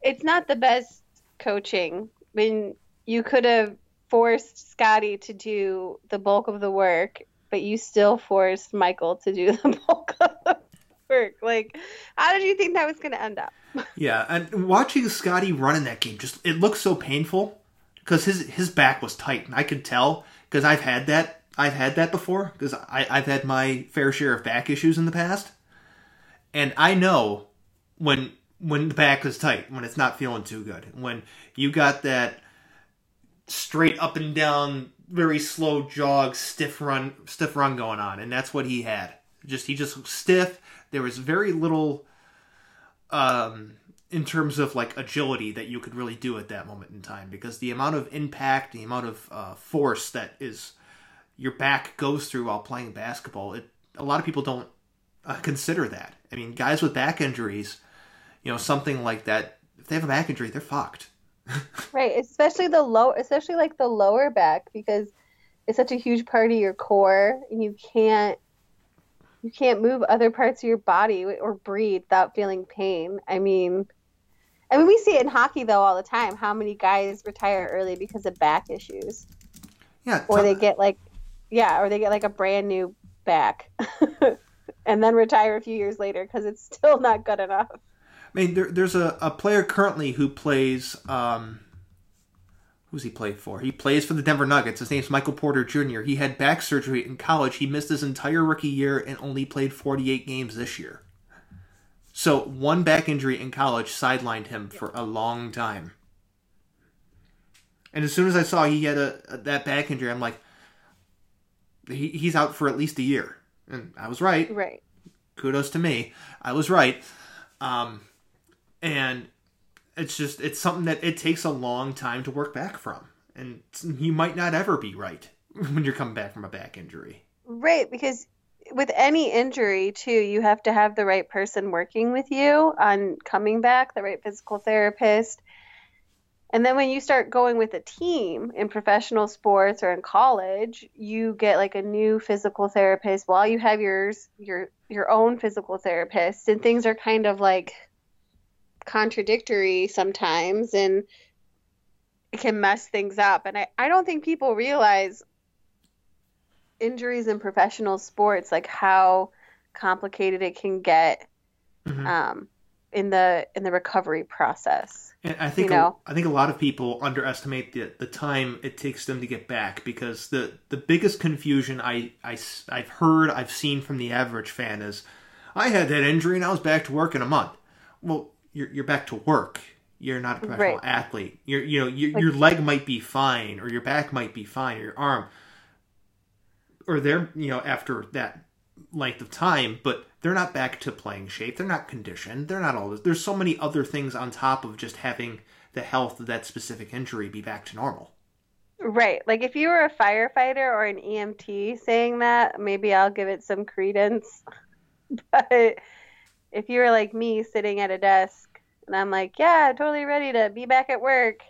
it's not the best coaching. I mean, you could have forced Scottie to do the bulk of the work, but you still forced Michael to do the bulk of the work. Like, how did you think that was going to end up? Yeah, and watching Scottie run in that game, just it looked so painful because his his back was tight, and I could tell because I've had that I've had that before because I I've had my fair share of back issues in the past, and I know when. When the back is tight, when it's not feeling too good, when you got that straight up and down, very slow jog, stiff run, stiff run going on, and that's what he had. Just he just looked stiff. There was very little, um, in terms of like agility that you could really do at that moment in time because the amount of impact, the amount of uh, force that is your back goes through while playing basketball. It a lot of people don't uh, consider that. I mean, guys with back injuries. You know, something like that. If they have a back injury, they're fucked. Right, especially the low, especially like the lower back, because it's such a huge part of your core, and you can't, you can't move other parts of your body or breathe without feeling pain. I mean, I mean, we see it in hockey though all the time. How many guys retire early because of back issues? Yeah, or they get like, yeah, or they get like a brand new back, and then retire a few years later because it's still not good enough. I mean, there, there's a, a player currently who plays, um, who's he played for? He plays for the Denver Nuggets. His name's Michael Porter Junior He had back surgery in college. He missed his entire rookie year and only played forty-eight games this year. So one back injury in college sidelined him for a long time. And as soon as I saw he had a, a that back injury, I'm like, he, he's out for at least a year. And I was right. Right. Kudos to me. I was right. Um... And it's just, it's something that it takes a long time to work back from. And you might not ever be right when you're coming back from a back injury. Right, because with any injury, too, you have to have the right person working with you on coming back, the right physical therapist. And then when you start going with a team in professional sports or in college, you get like a new physical therapist while you have yours, your your own physical therapist. And things are kind of like... contradictory sometimes, and it can mess things up. And I, I don't think people realize injuries in professional sports, like how complicated it can get mm-hmm. um, in the in the recovery process. And I think you know? a, I think a lot of people underestimate the the time it takes them to get back, because the, the biggest confusion I, I, I've heard, I've seen from the average fan is, I had that injury and I was back to work in a month. Well, You're you're back to work. You're not a professional right. athlete. You're you know you, like, your leg might be fine, or your back might be fine, or your arm, or they're you know after that length of time, but they're not back to playing shape. They're not conditioned. They're not all this. There's so many other things on top of just having the health of that specific injury be back to normal. Right. Like if you were a firefighter or an E M T saying that, maybe I'll give it some credence, but. If you were like me sitting at a desk and I'm like, yeah, totally ready to be back at work.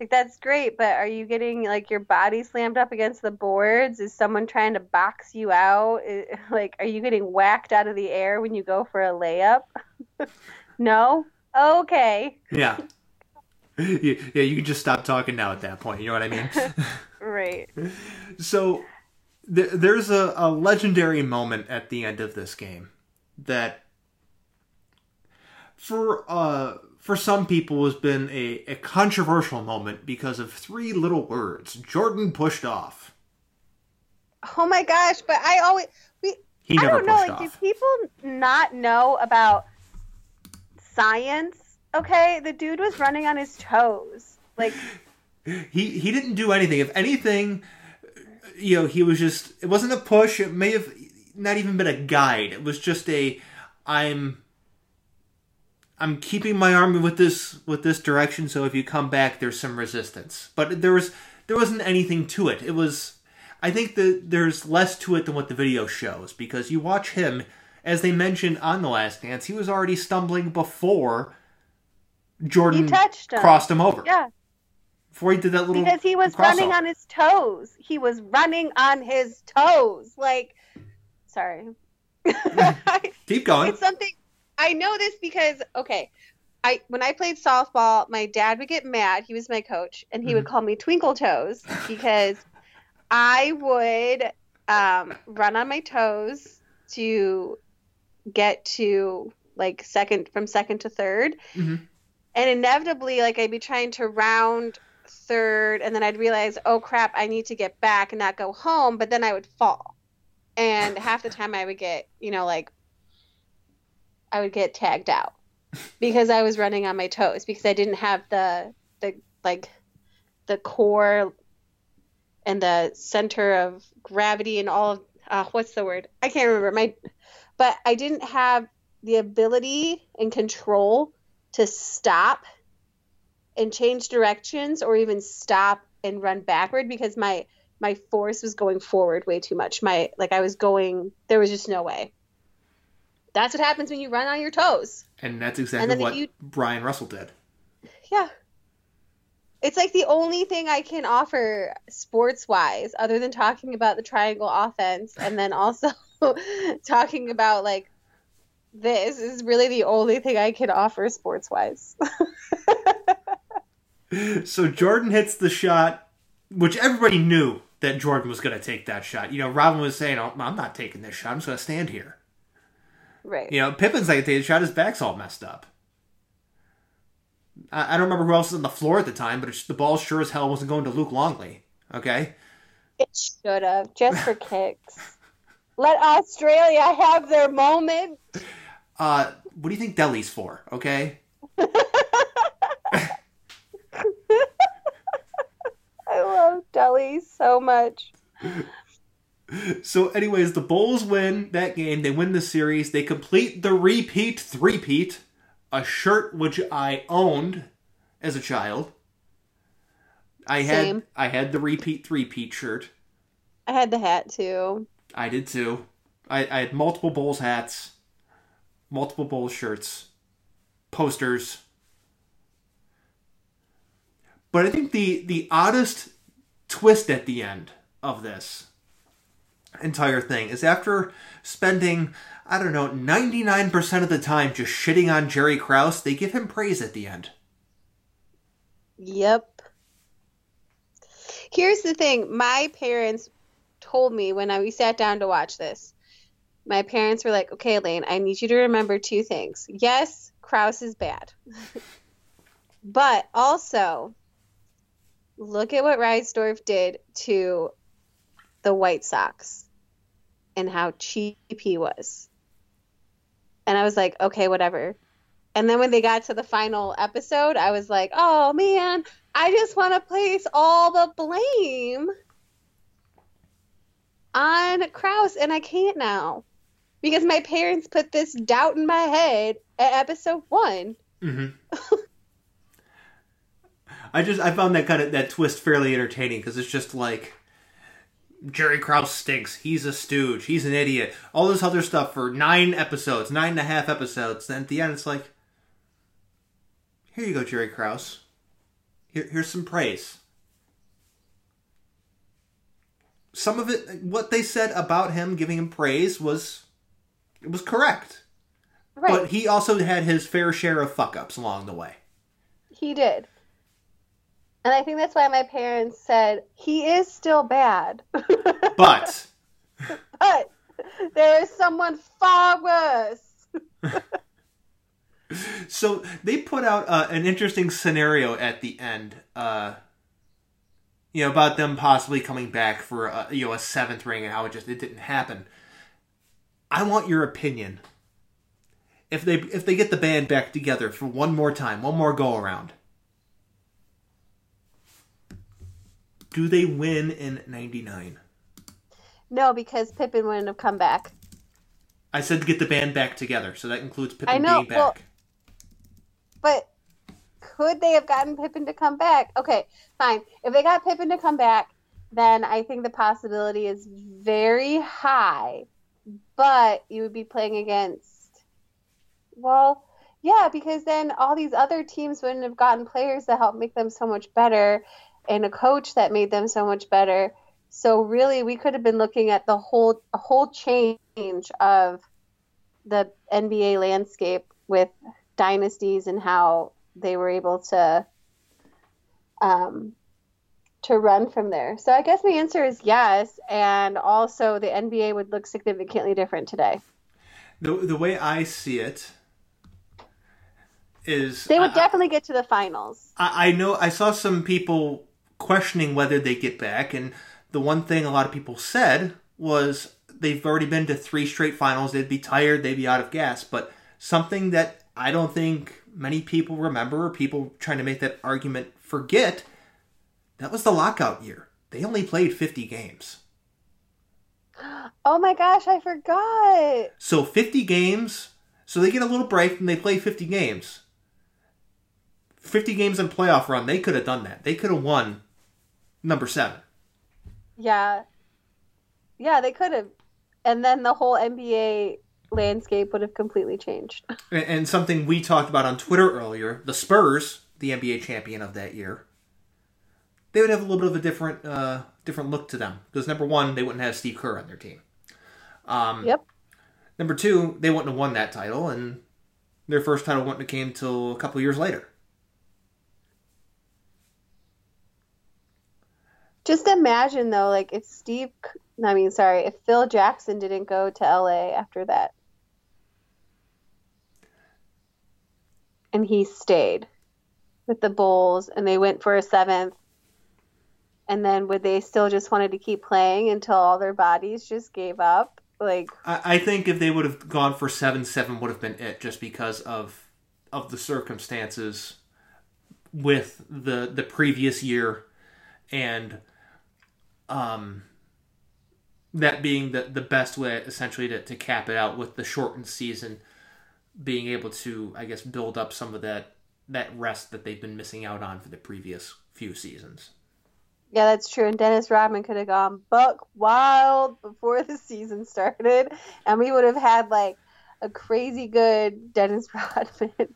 Like, that's great. But are you getting like your body slammed up against the boards? Is someone trying to box you out? Like, are you getting whacked out of the air when you go for a layup? No. Okay. Yeah. Yeah. You can just stop talking now at that point. You know what I mean? Right. So th- there's a, a legendary moment at the end of this game that for uh for some people has been a, a controversial moment because of three little words. Jordan pushed off. Oh my gosh, but I always we he never I don't know, pushed like, off. Do people not know about science? Okay, the dude was running on his toes. Like he he didn't do anything. If anything, you know, he was just it wasn't a push, it may have not even been a guide. It was just a I'm I'm keeping my arm with this with this direction, so if you come back, there's some resistance. But there was there wasn't anything to it. It was, I think that there's less to it than what the video shows, because you watch him, as they mentioned on The Last Dance, he was already stumbling before Jordan he touched him. crossed him over. Yeah, before he did that little because he was crossover. running on his toes. He was running on his toes. Like, sorry, keep going. It's something. I know this because, okay, I when I played softball, my dad would get mad. He was my coach, and he mm-hmm. would call me Twinkle Toes because I would um, run on my toes to get to, like, second from second to third. Mm-hmm. And inevitably, like, I'd be trying to round third, and then I'd realize, oh, crap, I need to get back and not go home. But then I would fall. And half the time I would get, you know, like, I would get tagged out because I was running on my toes because I didn't have the, the like, the core and the center of gravity and all of, uh, what's the word? I can't remember. my, But I didn't have the ability and control to stop and change directions or even stop and run backward because my, my force was going forward way too much. My Like, I was going – there was just no way. That's what happens when you run on your toes. And that's exactly and what you, Brian Russell did. Yeah. It's like the only thing I can offer sports-wise, other than talking about the triangle offense and then also talking about, like, this is really the only thing I can offer sports-wise. So Jordan hits the shot, which everybody knew that Jordan was going to take that shot. You know, Robin was saying, oh, I'm not taking this shot. I'm just going to stand here. Right. You know, Pippen's like, they shot his back's all messed up. I, I don't remember who else was on the floor at the time, but it's, the ball sure as hell wasn't going to Luke Longley. Okay? It should have, just for kicks. Let Australia have their moment. Uh, what do you think Delhi's for, okay? I love Delhi so much. So anyways, the Bulls win that game. They win the series. They complete the repeat three-peat, a shirt which I owned as a child. I Same. had I had the repeat three-peat shirt. I had the hat, too. I did, too. I, I had multiple Bulls hats, multiple Bulls shirts, posters. But I think the, the oddest twist at the end of this entire thing is after spending, I don't know, ninety-nine percent of the time just shitting on Jerry Krause, they give him praise at the end. Yep. Here's the thing. My parents told me when I, we sat down to watch this, my parents were like, okay, Lane, I need you to remember two things. Yes, Krause is bad. But also, look at what Reisdorf did to the White Sox and how cheap he was. And I was like, okay, whatever. And then when they got to the final episode, I was like, oh man, I just want to place all the blame on Krause. And I can't now because my parents put this doubt in my head at episode one. Mm-hmm. I just, I found that kind of, that twist fairly entertaining because it's just like, Jerry Krause stinks. He's a stooge. He's an idiot. All this other stuff for nine episodes, nine and a half episodes. Then at the end, it's like, here you go, Jerry Krause. Here, here's some praise. Some of it, what they said about him, giving him praise, was, it was correct. Right. But he also had his fair share of fuck-ups along the way. He did. And I think that's why my parents said, he is still bad. But. But there is someone far worse. So they put out uh, an interesting scenario at the end, uh, you know, about them possibly coming back for a, you know, a seventh ring and how it just it didn't happen. I want your opinion. If they if they get the band back together for one more time, one more go around, do they win in ninety-nine? No, because Pippen wouldn't have come back. I said to get the band back together, so that includes Pippen I know, being back. Well, but could they have gotten Pippen to come back? Okay, fine. If they got Pippen to come back, then I think the possibility is very high. But you would be playing against, well, yeah, because then all these other teams wouldn't have gotten players that helped make them so much better and a coach that made them so much better. So really, we could have been looking at the whole a whole change of the N B A landscape with dynasties and how they were able to um, to run from there. So I guess my answer is yes, and also the N B A would look significantly different today. The the way I see it is they would I, definitely get to the finals. I, I know I saw some people questioning whether they get back, and the one thing a lot of people said was they've already been to three straight finals. They'd be tired. They'd be out of gas. But something that I don't think many people remember, or people trying to make that argument forget, that was the lockout year. They only played fifty games. Oh my gosh, I forgot. So fifty games. So they get a little break and they play fifty games. fifty games in playoff run. They could have done that. They could have won number seven. Yeah. Yeah, they could have. And then the whole N B A landscape would have completely changed. And something we talked about on Twitter earlier, the Spurs, the N B A champion of that year, they would have a little bit of a different uh, different look to them. Because number one, they wouldn't have Steve Kerr on their team. Um, yep. Number two, they wouldn't have won that title, and their first title wouldn't have came until a couple years later. Just imagine, though, like, if Steve, I mean, sorry, if Phil Jackson didn't go to L A after that. And he stayed with the Bulls, and they went for a seventh. And then would they still just wanted to keep playing until all their bodies just gave up? Like, I, I think if they would have gone for seven, seven would have been it, just because of of the circumstances with the the previous year and Um, that being the, the best way, essentially, to, to cap it out with the shortened season, being able to, I guess, build up some of that, that rest that they've been missing out on for the previous few seasons. Yeah, that's true. And Dennis Rodman could have gone buck wild before the season started, and we would have had, like, a crazy good Dennis Rodman.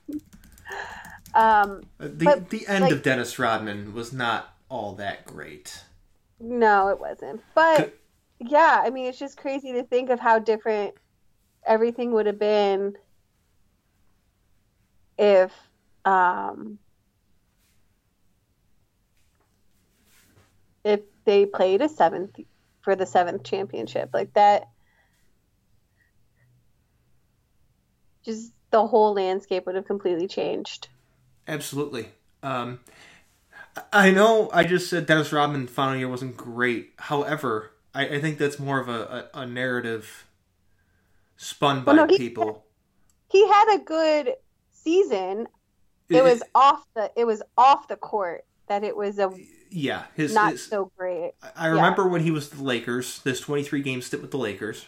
um, the but, the end like, of Dennis Rodman was not all that great. No, it wasn't. But, yeah, I mean, it's just crazy to think of how different everything would have been if um, if they played a seventh for the seventh championship. Like, that, just the whole landscape would have completely changed. Absolutely. Um I know I just said Dennis Rodman's final year wasn't great. However, I, I think that's more of a, a, a narrative spun by well, no, he, people. He had a good season. It, it was off the it was off the court that it was a yeah his, not his, so great. I remember yeah. when he was the Lakers, this twenty-three game stint with the Lakers.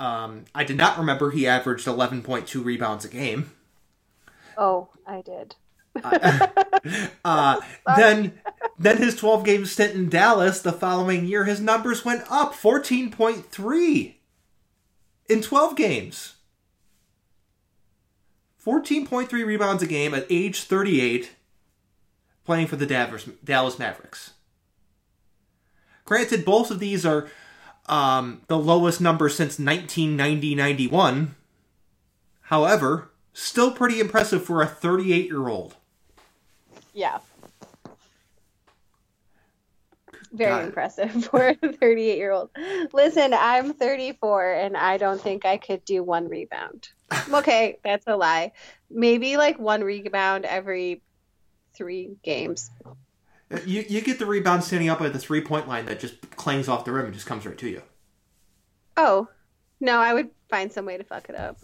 Um, I did not remember he averaged eleven point two rebounds a game. Oh, I did. uh, uh, then then his twelve-game stint in Dallas the following year, his numbers went up fourteen point three in twelve games. fourteen point three rebounds a game at age thirty-eight, playing for the Dallas Mavericks. Granted, both of these are um, the lowest number since nineteen ninety ninety-one. However, still pretty impressive for a thirty-eight-year-old. Yeah. Very God. impressive for a thirty-eight-year-old. Listen, I'm thirty-four, and I don't think I could do one rebound. Okay, that's a lie. Maybe like one rebound every three games. You you get the rebound standing up at the three-point line that just clangs off the rim and just comes right to you. Oh, no, I would find some way to fuck it up.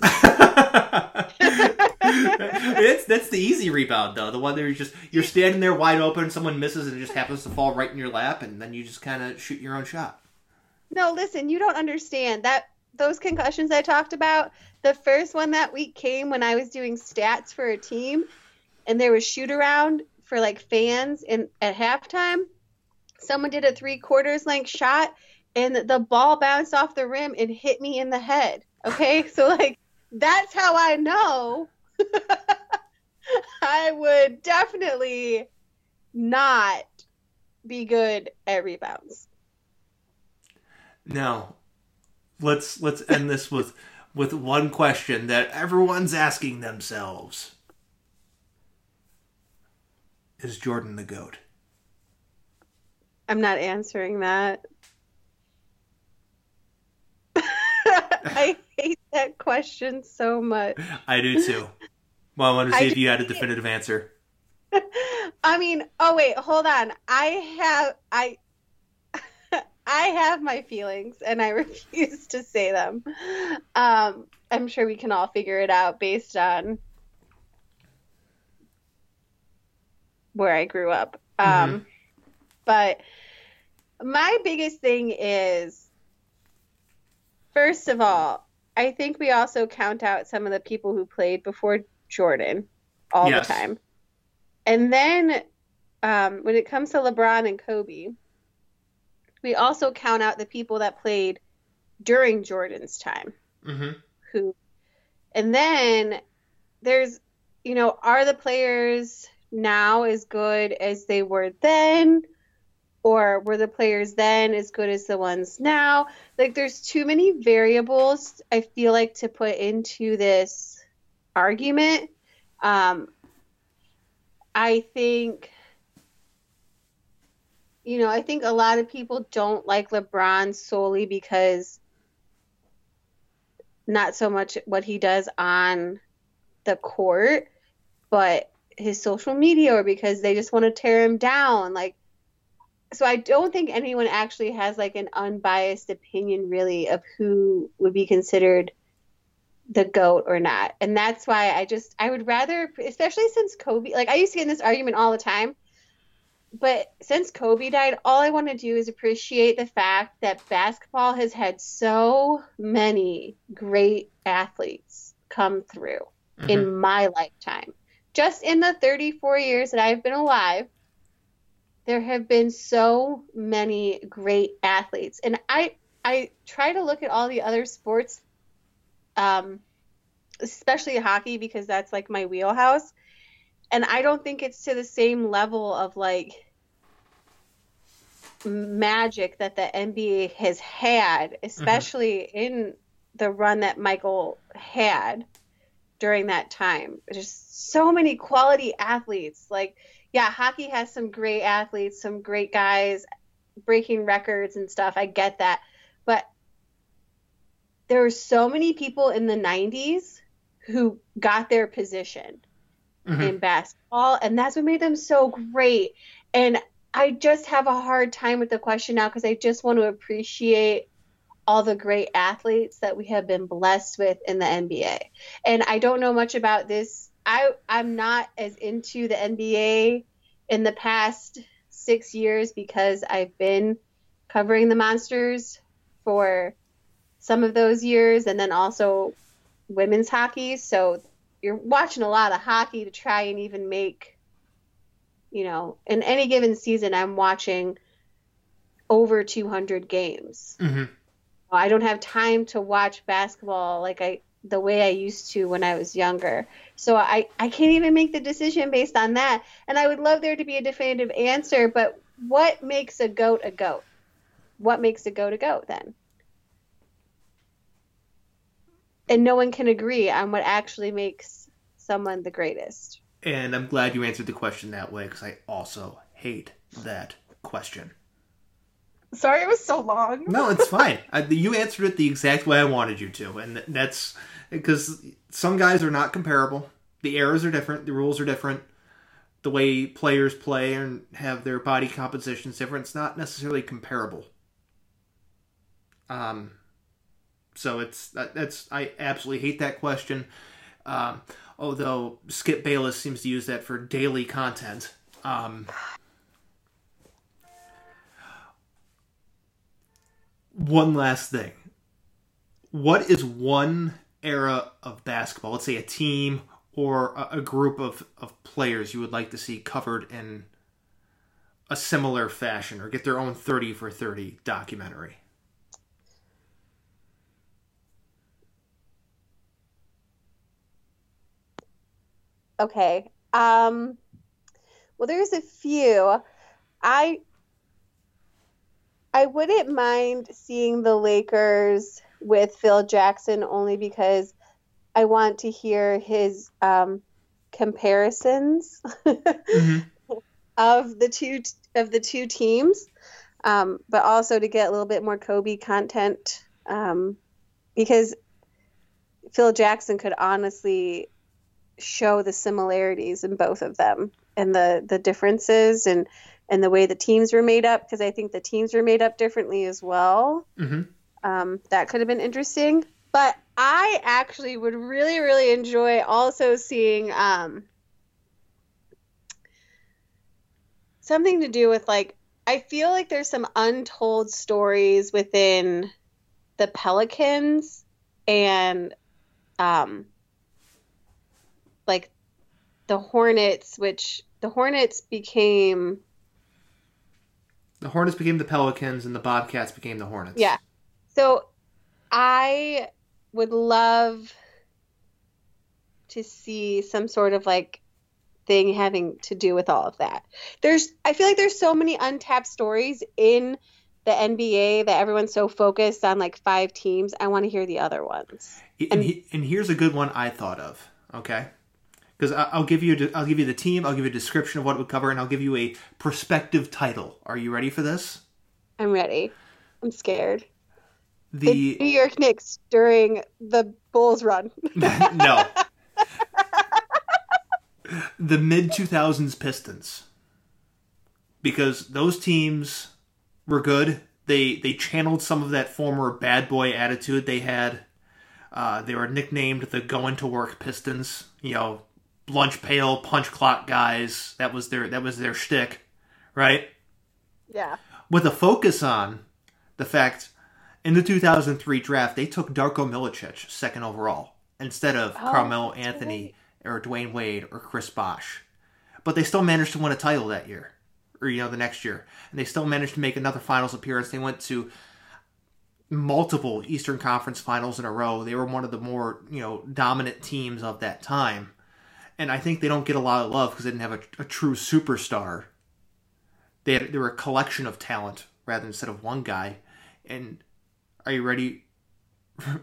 it's, that's the easy rebound, though. The one that you're just, you're standing there wide open, someone misses, and it just happens to fall right in your lap, and then you just kind of shoot your own shot. No, listen, you don't understand. That those concussions I talked about, the first one that week came when I was doing stats for a team, and there was shoot-around for, like, fans in, at halftime. Someone did a three-quarters length shot, and the ball bounced off the rim and hit me in the head, okay? So, like, that's how I know I would definitely not be good at rebounds. Now, let's let's end this with, with one question that everyone's asking themselves. Is Jordan the GOAT? I'm not answering that. I hate that question so much. I do too. Well, I want to see I if you had a definitive answer. I mean, oh wait, hold on. I have I I have my feelings, and I refuse to say them. Um, I'm sure we can all figure it out based on where I grew up. Mm-hmm. Um, but my biggest thing is, first of all, I think we also count out some of the people who played before Jordan all yes. the time. And then um, when it comes to LeBron and Kobe, we also count out the people that played during Jordan's time. Mm-hmm. Who, and then there's, you know, are the players now as good as they were then? Or were the players then as good as the ones now? Like, there's too many variables, I feel like, to put into this argument. Um, I think... You know, I think a lot of people don't like LeBron solely because not so much what he does on the court, but his social media, or because they just want to tear him down. Like, so I don't think anyone actually has like an unbiased opinion really of who would be considered the GOAT or not. And that's why I just, I would rather, especially since Kobe, like I used to get in this argument all the time. But since Kobe died, all I want to do is appreciate the fact that basketball has had so many great athletes come through mm-hmm. in my lifetime. Just in the thirty-four years that I've been alive, there have been so many great athletes. And I I try to look at all the other sports, um, especially hockey, because that's like my wheelhouse. And I don't think it's to the same level of, like, magic that the N B A has had, especially mm-hmm. in the run that Michael had during that time. There's so many quality athletes. Like, yeah, hockey has some great athletes, some great guys breaking records and stuff. I get that. But there were so many people in the nineties who got their position Mm-hmm. in basketball, and that's what made them so great. And I just have a hard time with the question now, because I just want to appreciate all the great athletes that we have been blessed with in the N B A. And I don't know much about this. I I'm not as into the N B A in the past six years because I've been covering the Monsters for some of those years, and then also women's hockey. So you're watching a lot of hockey to try and even make, you know, in any given season, I'm watching over two hundred games. Mm-hmm. I don't have time to watch basketball like I the way I used to when I was younger. So I, I can't even make the decision based on that. And I would love there to be a definitive answer, but what makes a GOAT a GOAT? What makes a GOAT a GOAT then? And no one can agree on what actually makes someone the greatest. And I'm glad you answered the question that way, because I also hate that question. Sorry it was so long. No, it's fine. I, you answered it the exact way I wanted you to. And that's because some guys are not comparable. The eras are different. The rules are different. The way players play and have their body composition is different. It's not necessarily comparable. Um, so it's that, that's I absolutely hate that question. Um, although Skip Bayless seems to use that for daily content. Um, one last thing. What is one era of basketball, let's say a team or a, a group of, of players you would like to see covered in a similar fashion or get their own thirty for thirty documentary? Okay. Um, well, there's a few. I I wouldn't mind seeing the Lakers with Phil Jackson only because I want to hear his um, comparisons mm-hmm. of the two of the two teams, um, but also to get a little bit more Kobe content um, because Phil Jackson could honestly show the similarities in both of them and the, the differences and, and the way the teams were made up, because I think the teams were made up differently as well. Mm-hmm. Um, that could have been interesting. But I actually would really, really enjoy also seeing um, something to do with, like, I feel like there's some untold stories within the Pelicans and um, like the Hornets, which the Hornets became. The Hornets became the Pelicans and the Bobcats became the Hornets. Yeah. So I would love to see some sort of like thing having to do with all of that. There's, I feel like there's so many untapped stories in the N B A that everyone's so focused on like five teams. I want to hear the other ones. And, and, he, and here's a good one I thought of. Okay. Because I'll give you, I'll give you the team. I'll give you a description of what it would cover, and I'll give you a prospective title. Are you ready for this? I'm ready. I'm scared. The, the New York Knicks during the Bulls run. No. The mid two thousands Pistons. Because those teams were good. They they channeled some of that former bad boy attitude they had. Uh, they were nicknamed the going to work Pistons. You know, lunch pail, punch clock guys. That was their that was their shtick, right? Yeah. With a focus on the fact. In the two thousand three draft, they took Darko Milicic second overall instead of oh, Carmelo Anthony right. or Dwayne Wade or Chris Bosh. But they still managed to win a title that year, or, you know, the next year. And they still managed to make another finals appearance. They went to multiple Eastern Conference Finals in a row. They were one of the more, you know, dominant teams of that time. And I think they don't get a lot of love because they didn't have a, a true superstar. They, had, they were a collection of talent rather than instead of one guy. And... Are you ready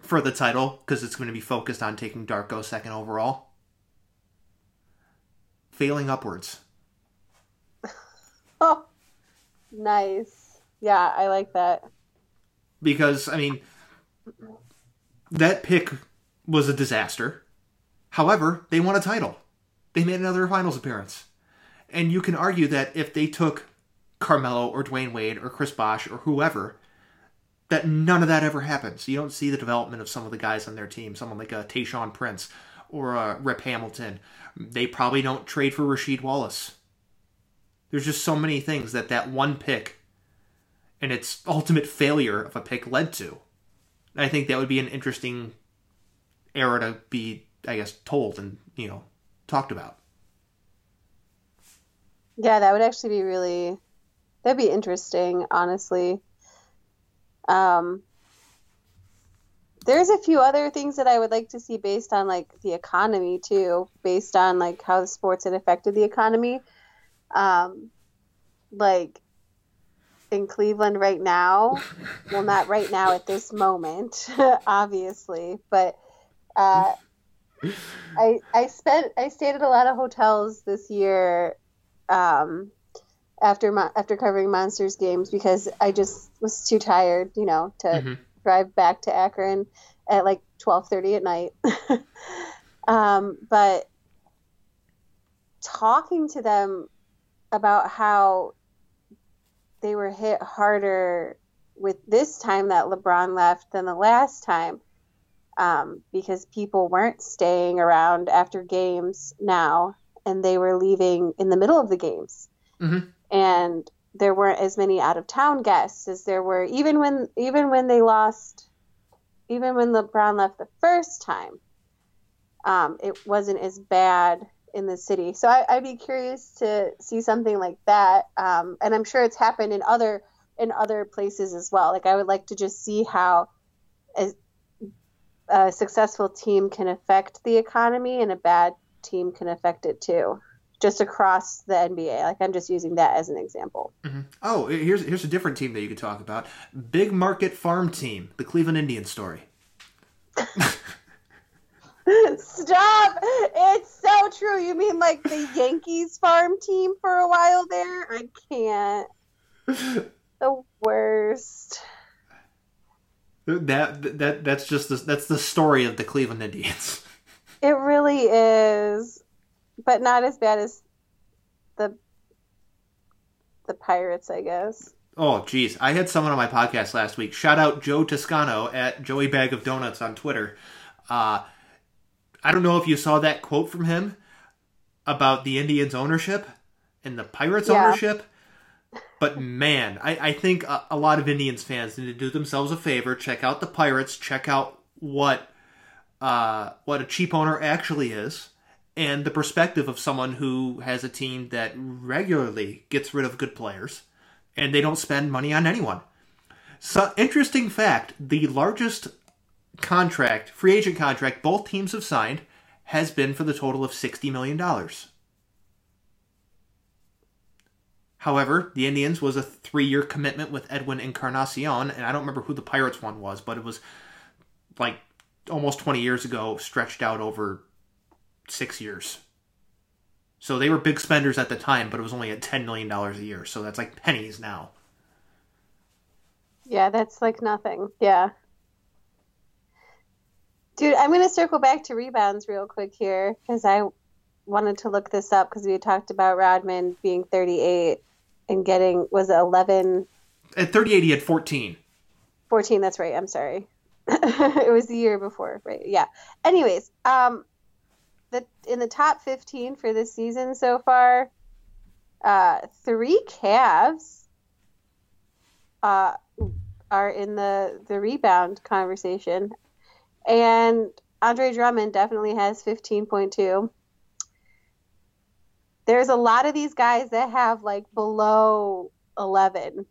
for the title? Because it's going to be focused on taking Darko second overall. Failing upwards. Oh, nice. Yeah, I like that. Because, I mean, that pick was a disaster. However, they won a title. They made another finals appearance. And you can argue that if they took Carmelo or Dwayne Wade or Chris Bosh or whoever... that none of that ever happens. You don't see the development of some of the guys on their team. Someone like a Tayshaun Prince or a Rip Hamilton. They probably don't trade for Rasheed Wallace. There's just so many things that that one pick and its ultimate failure of a pick led to. And I think that would be an interesting era to be, I guess, told and, you know, talked about. Yeah, that would actually be really... That'd be interesting, honestly. Um, there's a few other things that I would like to see based on like the economy too, based on like how the sports had affected the economy. Um, like in Cleveland right now, well, not right now at this moment, obviously, but, uh, I, I spent, I stayed at a lot of hotels this year, um, after my, after covering Monsters games because I just was too tired, you know, to mm-hmm. drive back to Akron at like twelve thirty at night. um, but talking to them about how they were hit harder with this time that LeBron left than the last time, um, because people weren't staying around after games now, and they were leaving in the middle of the games. Mm-hmm. And there weren't as many out of town guests as there were, even when, even when they lost, even when LeBron left the first time, um, it wasn't as bad in the city. So I, I'd be curious to see something like that. Um, and I'm sure it's happened in other, in other places as well. Like, I would like to just see how a, a successful team can affect the economy, and a bad team can affect it too. Just across the N B A. Like, I'm just using that as an example. Mm-hmm. Oh, here's here's a different team that you could talk about. Big market farm team, the Cleveland Indians story. Stop! It's so true. You mean like the Yankees farm team for a while there? I can't. The worst. That that that's just the, that's the story of the Cleveland Indians. It really is. But not as bad as the the Pirates, I guess. Oh, geez. I had someone on my podcast last week. Shout out Joe Toscano at Joey Bag of Donuts on Twitter. Uh, I don't know if you saw that quote from him about the Indians' ownership and the Pirates' yeah. ownership. But, man, I, I think a, a lot of Indians fans need to do themselves a favor. Check out the Pirates. Check out what uh, what a cheap owner actually is. And the perspective of someone who has a team that regularly gets rid of good players, and they don't spend money on anyone. So, interesting fact, the largest contract, free agent contract, both teams have signed has been for the total of sixty million dollars. However, the Indians was a three-year commitment with Edwin Encarnacion, and I don't remember who the Pirates one was, but it was like almost twenty years ago, stretched out over six years. So they were big spenders at the time, but it was only at ten million dollars a year. So that's like pennies now. Yeah, that's like nothing. Yeah. Dude, I'm going to circle back to rebounds real quick here, because I wanted to look this up, because we had talked about Rodman being thirty-eight and getting, was it eleven? At thirty-eight, he had fourteen. fourteen, that's right. I'm sorry. It was the year before, right? Yeah. Anyways, um, The, in the top fifteen for this season so far, uh, three Cavs uh, are in the, the rebound conversation. And Andre Drummond definitely has fifteen point two. There's a lot of these guys that have like below eleven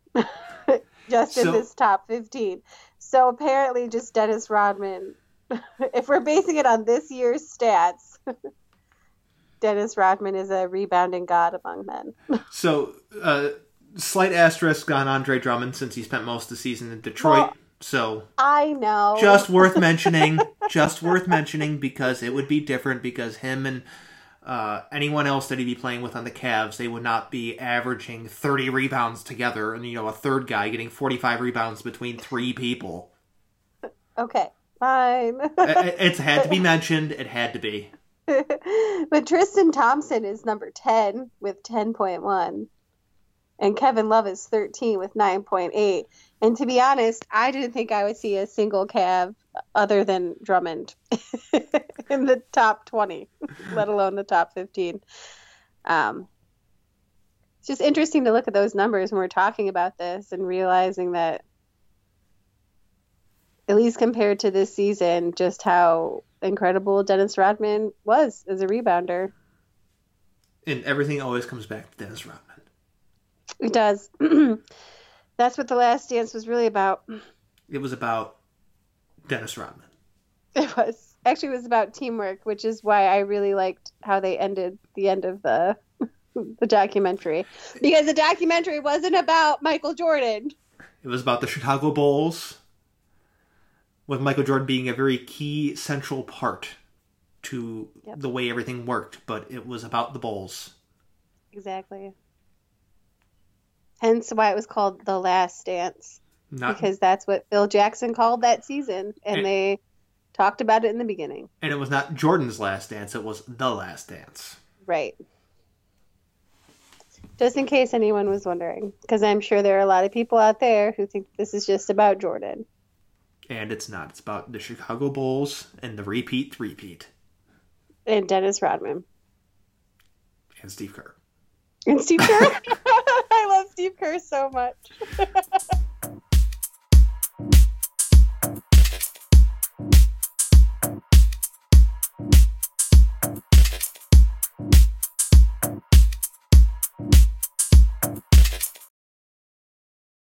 just so, in this top fifteen. So apparently just Dennis Rodman, if we're basing it on this year's stats, Dennis Rodman is a rebounding god among men. So, uh, slight asterisk on Andre Drummond since he spent most of the season in Detroit. Well, so I know. Just worth mentioning. just worth mentioning because it would be different, because him and uh, anyone else that he'd be playing with on the Cavs, they would not be averaging thirty rebounds together, and, you know, a third guy getting forty-five rebounds between three people. Okay, fine. it, it's had to be mentioned. It had to be. But Tristan Thompson is number ten with ten point one, and Kevin Love is thirteen with nine point eight. And to be honest, I didn't think I would see a single Cav other than Drummond in the top twenty, let alone the top fifteen. Um, it's just interesting to look at those numbers when we're talking about this and realizing that, at least compared to this season, just how incredible Dennis Rodman was as a rebounder. And everything always comes back to Dennis Rodman. It does. That's what The Last Dance was really about. It was about Dennis Rodman. It was. Actually, it was about teamwork, which is why I really liked how they ended the end of the the documentary. Because the documentary wasn't about Michael Jordan. It was about the Chicago Bulls, with Michael Jordan being a very key central part to yep. the way everything worked, but it was about the Bulls. Exactly. Hence why it was called The Last Dance. Not... because that's what Phil Jackson called that season, and, and they Talked about it in the beginning. And it was not Jordan's last dance. It was The Last Dance. Right. Just in case anyone was wondering, because I'm sure there are a lot of people out there who think this is just about Jordan. And it's not. It's about the Chicago Bulls and the repeat threepeat. And Dennis Rodman. And Steve Kerr. And Steve Kerr. I love Steve Kerr so much.